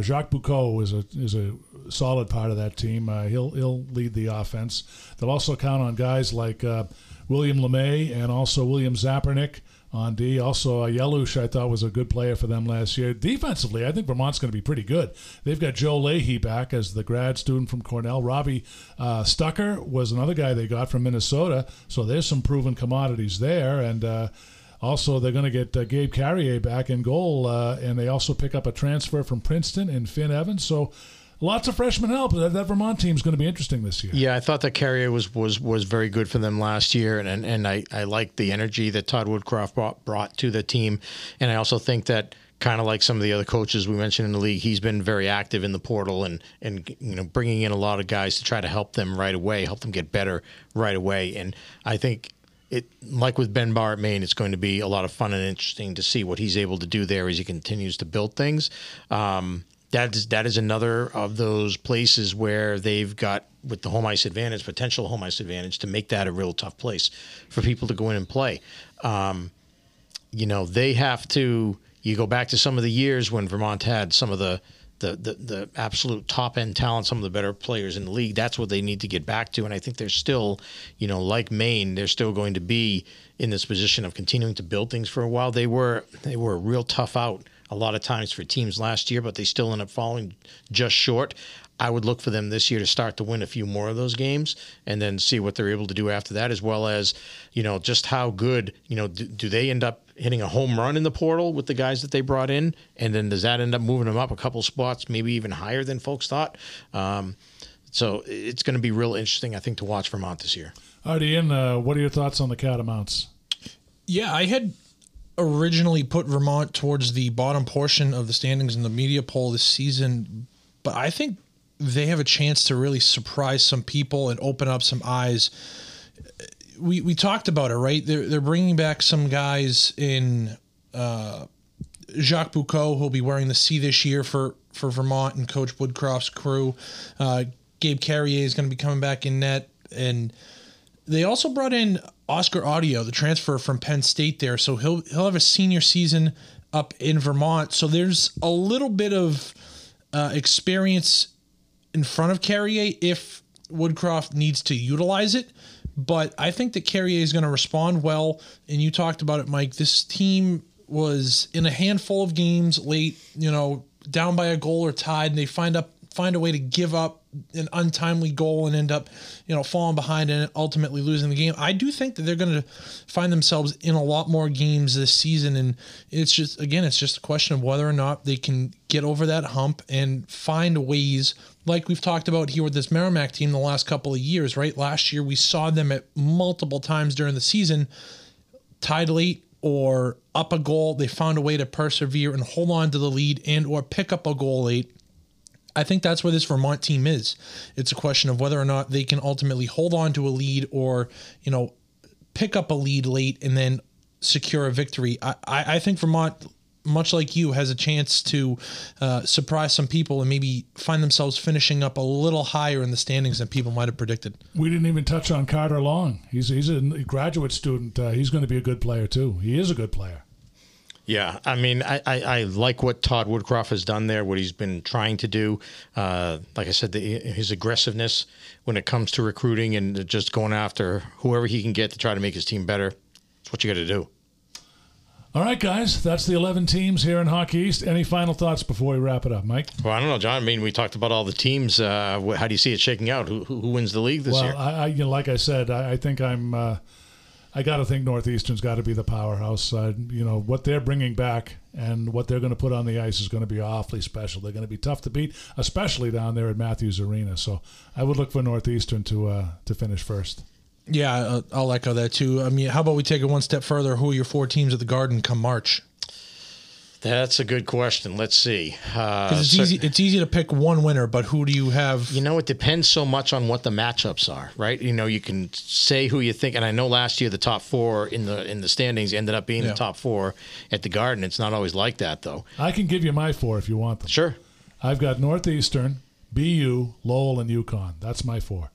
Jacques Bucco is a solid part of that team. He'll lead the offense. They'll also count on guys like William LeMay and also William Zapernick on D. Also, Yelush, I thought, was a good player for them last year. Defensively, I think Vermont's going to be pretty good. They've got Joe Leahy back as the grad student from Cornell. Robbie Stucker was another guy they got from Minnesota, so there's some proven commodities there. And also, they're going to get Gabe Carrier back in goal, and they also pick up a transfer from Princeton and Finn Evans. So lots of freshman help. That Vermont team's going to be interesting this year. Yeah, I thought that Carrier was very good for them last year, and I liked the energy that Todd Woodcroft brought to the team. And I also think that, kind of like some of the other coaches we mentioned in the league, he's been very active in the portal and you know, bringing in a lot of guys to try to help them right away, help them get better right away. And I think, like with Ben Barr at Maine, it's going to be a lot of fun and interesting to see what he's able to do there as he continues to build things. That is another of those places where they've got, with the home ice advantage, potential home ice advantage, to make that a real tough place for people to go in and play. You know, they have to, you go back to some of the years when Vermont had some of the absolute top end talent, some of the better players in the league. That's what they need to get back to. And I think they're still, you know, like Maine, they're still going to be in this position of continuing to build things for a while. They were a real tough out a lot of times for teams last year, but they still end up falling just short. I would look for them this year to start to win a few more of those games and then see what they're able to do after that, as well as, you know, just how good, you know, do they end up hitting a home run in the portal with the guys that they brought in? And then does that end up moving them up a couple spots, maybe even higher than folks thought? So it's going to be real interesting, I think, to watch Vermont this year. All right, Ian, what are your thoughts on the Catamounts? Yeah, I had originally put Vermont towards the bottom portion of the standings in the media poll this season, but I think they have a chance to really surprise some people and open up some eyes. We talked about it, right? They're bringing back some guys in Jacques Bucco, who'll be wearing the C this year for Vermont and Coach Woodcroft's crew. Gabe Carrier is going to be coming back in net. And they also brought in Oscar Audio, the transfer from Penn State there. So he'll have a senior season up in Vermont. So there's a little bit of experience in front of Carrier if Woodcroft needs to utilize it. But I think that Carrier is going to respond well. And you talked about it, Mike. This team was in a handful of games late, down by a goal or tied, and they find a way to give up an untimely goal and end up, falling behind and ultimately losing the game. I do think that they're going to find themselves in a lot more games this season. And it's just a question of whether or not they can get over that hump and find ways, like we've talked about here with this Merrimack team the last couple of years, right? Last year, we saw them at multiple times during the season, tied late or up a goal. They found a way to persevere and hold on to the lead and or pick up a goal late. I think that's where this Vermont team is. It's a question of whether or not they can ultimately hold on to a lead or, pick up a lead late and then secure a victory. I think Vermont, much like you, has a chance to surprise some people and maybe find themselves finishing up a little higher in the standings than people might have predicted. We didn't even touch on Carter Long. He's a graduate student. He's going to be a good player, too. He is a good player. Yeah, I mean, I like what Todd Woodcroft has done there, what he's been trying to do. Like I said, his aggressiveness when it comes to recruiting and just going after whoever he can get to try to make his team better. It's what you got to do. All right, guys, that's the 11 teams here in Hockey East. Any final thoughts before we wrap it up, Mike? Well, I don't know, John. I mean, we talked about all the teams. How do you see it shaking out? Who wins the league this year? Well, like I said, I think I'm... I got to think Northeastern's got to be the powerhouse. What they're bringing back and what they're going to put on the ice is going to be awfully special. They're going to be tough to beat, especially down there at Matthews Arena. So I would look for Northeastern to finish first. Yeah, I'll echo that too. I mean, how about we take it one step further? Who are your four teams at the Garden come March? That's a good question. Let's see. It's easy to pick one winner, but who do you have? It depends so much on what the matchups are, right? You can say who you think. And I know last year the top four in the standings ended up being the top four at the Garden. It's not always like that, though. I can give you my four if you want them. Sure. I've got Northeastern, BU, Lowell, and UConn. That's my four.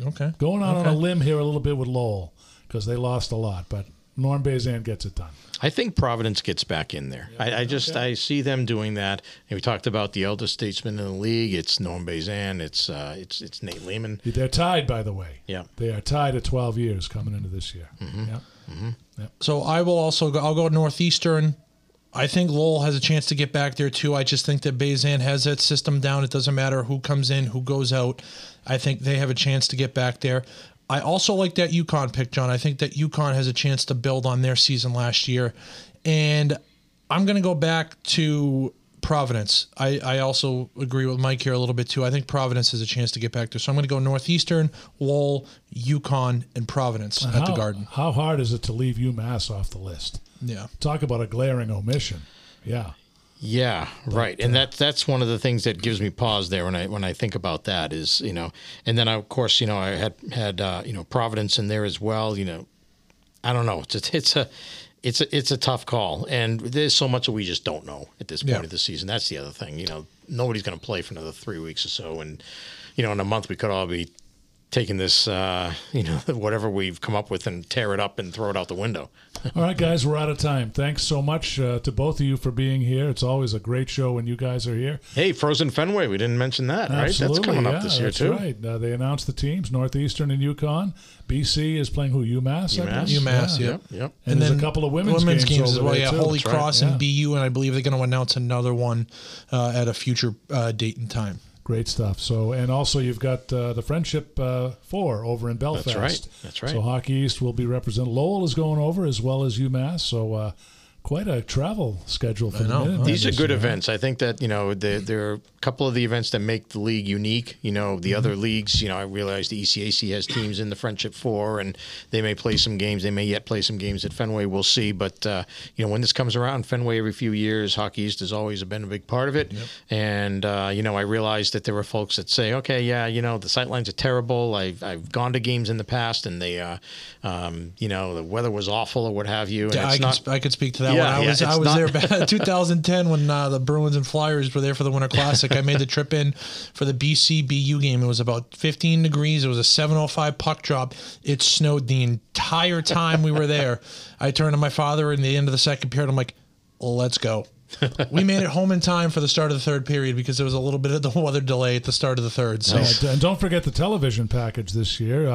Okay. Going out on a limb here a little bit with Lowell because they lost a lot, but Norm Bazin gets it done. I think Providence gets back in there. Yeah, I see them doing that. And we talked about the elder statesman in the league. It's Norm Bazin. It's Nate Lehman. They're tied, by the way. Yeah, they are tied at 12 years coming into this year. Mm-hmm. Yeah. Mm-hmm. Yeah. So I will also go. I'll go Northeastern. I think Lowell has a chance to get back there too. I just think that Bazin has that system down. It doesn't matter who comes in, who goes out. I think they have a chance to get back there. I also like that UConn pick, John. I think that UConn has a chance to build on their season last year. And I'm going to go back to Providence. I also agree with Mike here a little bit, too. I think Providence has a chance to get back there. So I'm going to go Northeastern, Lowell, UConn, and Providence at the Garden. How hard is it to leave UMass off the list? Yeah. Talk about a glaring omission. Yeah. Yeah, right, and that's one of the things that gives me pause there when I think about that is and then of course I had Providence in there as well. I don't know. It's a tough call, and there's so much that we just don't know at this point of the season. That's the other thing. Nobody's going to play for another 3 weeks or so, and in a month we could all be taking this, whatever we've come up with and tear it up and throw it out the window. All right, guys, we're out of time. Thanks so much to both of you for being here. It's always a great show when you guys are here. Hey, Frozen Fenway, we didn't mention that, absolutely, right? That's coming up this year, too. Right. They announced the teams, Northeastern and UConn. BC is playing who? UMass? UMass, yep. And there's a couple of women's games as well. Yeah, too. Holy Cross and BU, and I believe they're going to announce another one at a future date and time. Great stuff. So, and also you've got the Friendship 4 over in Belfast. That's right. So Hockey East will be represented. Lowell is going over as well as UMass. So Quite a travel schedule for the minute. These are good events. I think that, you know, there are a couple of the events that make the league unique. You know, the other leagues, you know, I realize the ECAC has teams in the Friendship Four, and they may play some games. They may yet play some games at Fenway. We'll see. But, you know, when this comes around, Fenway every few years, Hockey East has always been a big part of it. Yep. And, you know, I realized that there were folks that say, okay, yeah, you know, the sight lines are terrible. I've gone to games in the past, and they, you know, the weather was awful or what have you. And I could speak to that. Yeah, when I was there back in 2010 when the Bruins and Flyers were there for the Winter Classic. I made the trip in for the BC-BU game. It was about 15 degrees. It was a 7:05 puck drop. It snowed the entire time we were there. I turned to my father in the end of the second period. I'm like, let's go. We made it home in time for the start of the third period because there was a little bit of the weather delay at the start of the third. So. And don't forget the television package this year.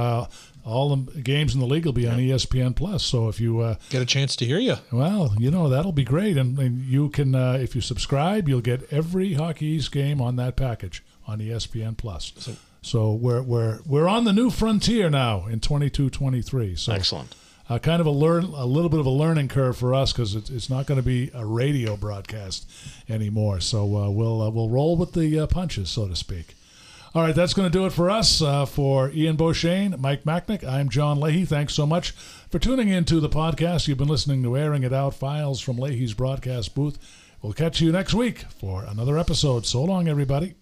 All the games in the league will be on ESPN Plus. So if you get a chance to hear you, well, you know, that'll be great. And you can, if you subscribe, you'll get every Hockey East game on that package on ESPN Plus. So we're on the new frontier now in 22-23. So excellent. Kind of a little bit of a learning curve for us because it's not going to be a radio broadcast anymore. So we'll roll with the punches, so to speak. All right, that's going to do it for us. For Ian Beauchesne, Mike Machnik, I'm John Leahy. Thanks so much for tuning into the podcast. You've been listening to Airing It Out, Files from Leahy's Broadcast Booth. We'll catch you next week for another episode. So long, everybody.